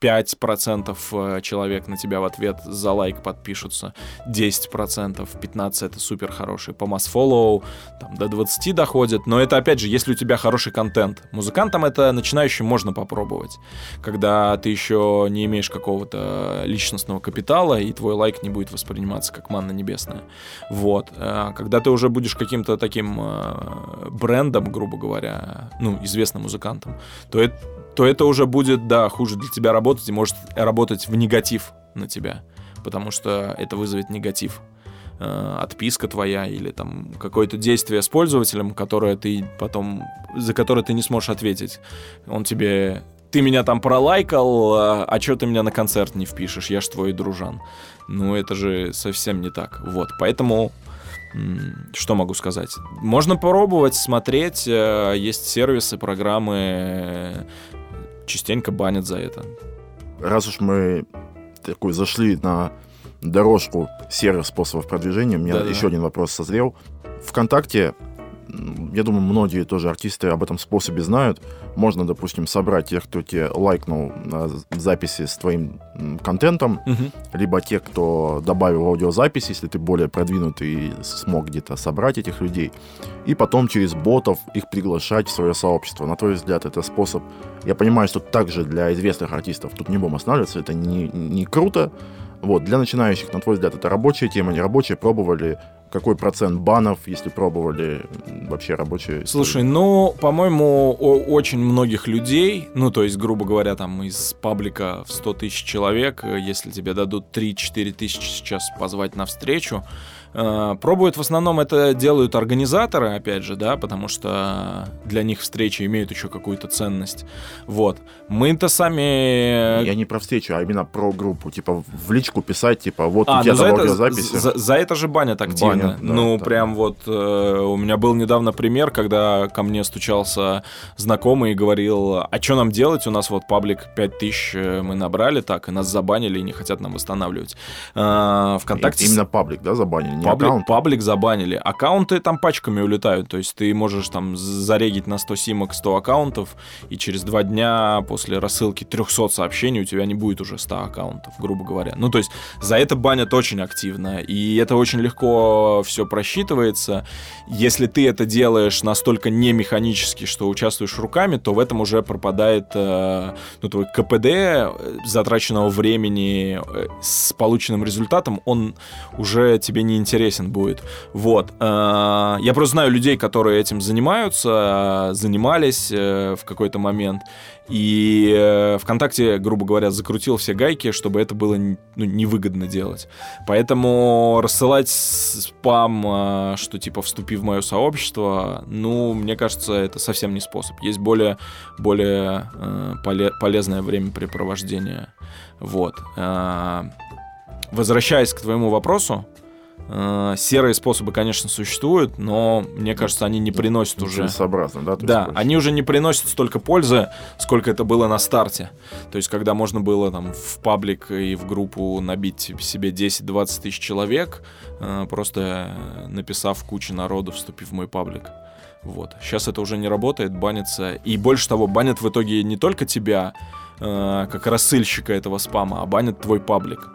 пять процентов человек на тебя в ответ за лайк подпишутся, десять процентов, пятнадцать процентов — это супер хороший. По масс-фоллоу там до двадцати процентов доходит, но это, опять же, если у тебя хороший контент. Музыкантам это начинающим можно попробовать, когда ты еще не имеешь какого-то личностного капитала, и твой лайк не будет восприниматься как манна небесная. Вот. Когда ты уже будешь каким-то таким брендом, грубо говоря, ну, известным музыкантом, то это то это уже будет, да, хуже для тебя работать и может работать в негатив на тебя. потому что это вызовет негатив. Отписка твоя или там какое-то действие с пользователем, которое ты потом, за которое ты не сможешь ответить. Он тебе: ты меня там пролайкал, а чё ты меня на концерт не впишешь, я ж твой дружан. Ну это же совсем не так. Вот, поэтому что могу сказать? Можно пробовать, смотреть. Есть сервисы, программы, частенько банят за это. Раз уж мы такой зашли на дорожку серых способов продвижения, у меня Да-да. еще один вопрос созрел. ВКонтакте, я думаю, многие тоже артисты об этом способе знают. Можно, допустим, собрать тех, кто тебе лайкнул записи с твоим контентом, угу. либо тех, кто добавил аудиозаписи, если ты более продвинутый и смог где-то собрать этих людей, и потом через ботов их приглашать в свое сообщество. На твой взгляд, это способ... Я понимаю, что также для известных артистов, тут не будем останавливаться, это не, не круто. Вот, для начинающих, на твой взгляд, это рабочая тема, не рабочая? Пробовали? Какой процент банов, если пробовали, вообще рабочие? Слушай, ну, по-моему, у очень многих людей, ну, то есть, грубо говоря, там, из паблика в сто тысяч человек, если тебе дадут три-четыре тысячи сейчас позвать на встречу, э, пробуют, в основном это делают организаторы, опять же, да, потому что для них встречи имеют еще какую-то ценность. Вот. Мы-то сами... Я не про встречу, а именно про группу, типа, в личку писать, типа, вот а, у тебя там аудиозаписи. За, за это же банят активно. Банят, да, ну, да, прям да. вот э, у меня был недавно пример, когда ко мне стучался знакомый и говорил: а что нам делать, у нас вот паблик пять тысяч мы набрали, так, и нас забанили, и не хотят нам восстанавливать. Э, ВКонтакте... Именно паблик, да, забанили? Не паблик, аккаунт? Паблик забанили. Аккаунты там пачками улетают, то есть ты можешь там зарегить на сто симок сто аккаунтов, и через два дня после рассылки трехсот сообщений у тебя не будет уже ста аккаунтов, грубо говоря. Ну, то есть за это банят очень активно, и это очень легко все просчитывается. Если ты это делаешь настолько не механически, что участвуешь руками, то в этом уже пропадает ну, твой КПД затраченного времени с полученным результатом, он уже тебе не интересен будет. Вот. Я просто знаю людей, которые этим занимаются, занимались в какой-то момент, и ВКонтакте, грубо говоря, закрутил все гайки, чтобы это было ну, невыгодно делать. Поэтому рассылать спам, что типа «вступи в мое сообщество», ну, мне кажется, это совсем не способ. Есть более, более э, поле- полезное времяпрепровождение. Вот. Э, возвращаясь к твоему вопросу, серые способы, конечно, существуют, но, мне кажется, они не приносят уже... Целесообразно, да? Да, больше. Они уже не приносят столько пользы, сколько это было на старте. То есть, когда можно было там в паблик и в группу набить себе десять-двадцать тысяч человек, просто написав кучу народу, вступив в мой паблик. Вот. Сейчас это уже не работает, банится. И больше того, банят в итоге не только тебя, как рассыльщика этого спама, а банят твой паблик.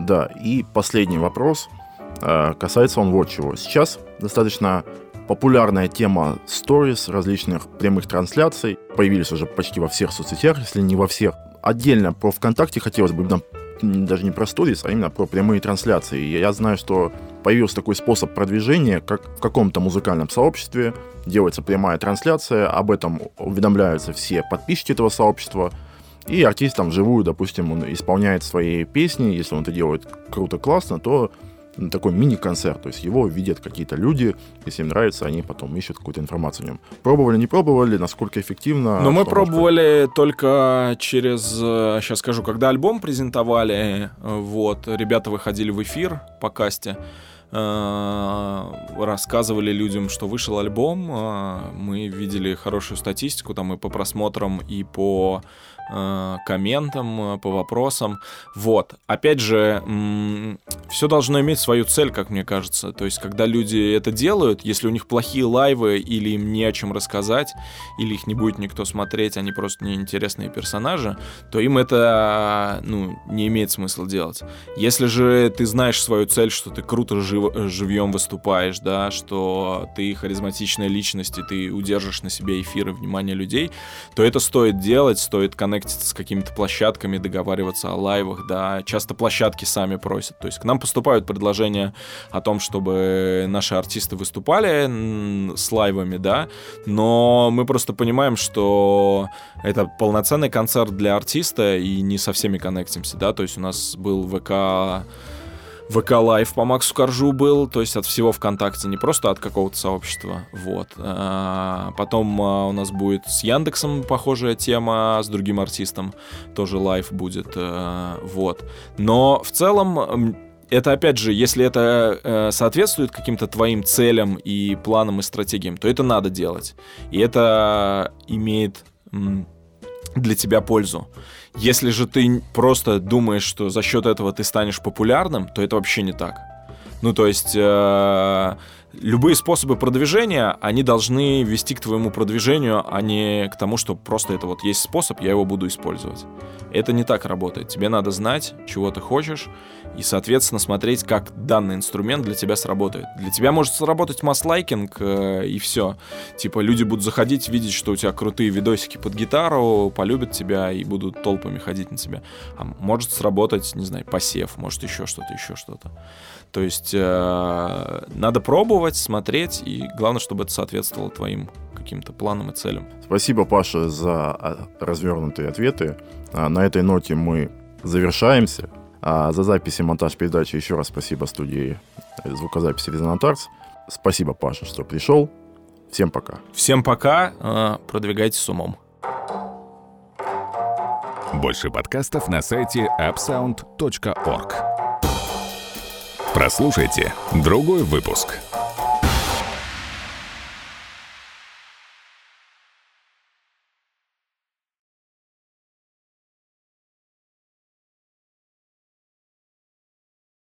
Да, и последний вопрос... Касается он вот чего. Сейчас достаточно популярная тема сторис, различных прямых трансляций. Появились уже почти во всех соцсетях, если не во всех. Отдельно про ВКонтакте хотелось бы, даже не про сторис, а именно про прямые трансляции. Я знаю, что появился такой способ продвижения, как в каком-то музыкальном сообществе делается прямая трансляция, об этом уведомляются все подписчики этого сообщества. И артист там вживую, допустим, он исполняет свои песни. Если он это делает круто, классно, то... такой мини-концерт, то есть его видят какие-то люди, если им нравится, они потом ищут какую-то информацию о нем. Пробовали, не пробовали, насколько эффективно? Но мы пробовали может... только через, сейчас скажу, когда альбом презентовали, вот, ребята выходили в эфир по Касте, рассказывали людям, что вышел альбом, мы видели хорошую статистику там и по просмотрам, и по комментам, по вопросам. Вот. Опять же, м- все должно иметь свою цель, как мне кажется. То есть, когда люди это делают, если у них плохие лайвы или им не о чем рассказать, или их не будет никто смотреть, они просто неинтересные персонажи, то им это, ну, не имеет смысла делать. Если же ты знаешь свою цель, что ты круто живешь, жив, живьем выступаешь, да, что ты харизматичная личность, и ты удержишь на себе эфир и внимание людей, то это стоит делать, стоит коннектиться с какими-то площадками, договариваться о лайвах, да, часто площадки сами просят, то есть к нам поступают предложения о том, чтобы наши артисты выступали с лайвами, да, но мы просто понимаем, что это полноценный концерт для артиста, и не со всеми коннектимся, да, то есть у нас был ВК... ВК Лайв по Максу Коржу был, то есть от всего ВКонтакте, не просто от какого-то сообщества, вот. А потом а, у нас будет с Яндексом похожая тема, с другим артистом тоже лайв будет, а, вот. Но в целом это, опять же, если это а, соответствует каким-то твоим целям и планам и стратегиям, то это надо делать, и это имеет м- для тебя пользу. Если же ты просто думаешь, что за счет этого ты станешь популярным, то это вообще не так. Ну, то есть э, любые способы продвижения, они должны вести к твоему продвижению, а не к тому, что просто это вот есть способ, я его буду использовать. Это не так работает. Тебе надо знать, чего ты хочешь, и, соответственно, смотреть, как данный инструмент для тебя сработает. Для тебя может сработать масс-лайкинг, э, и все. Типа люди будут заходить, видеть, что у тебя крутые видосики под гитару, полюбят тебя и будут толпами ходить на тебя. А может сработать, не знаю, посев, может еще что-то, еще что-то. То есть э, надо пробовать, смотреть, и главное, чтобы это соответствовало твоим каким-то планам и целям. Спасибо, Паша, за развернутые ответы. На этой ноте мы завершаемся. За запись и монтаж передачи еще раз спасибо студии звукозаписи Resonant Arts. Спасибо, Паша, что пришел. Всем пока. Всем пока. Продвигайтесь с умом. Больше подкастов на сайте апсаунд точка орг. Прослушайте другой выпуск.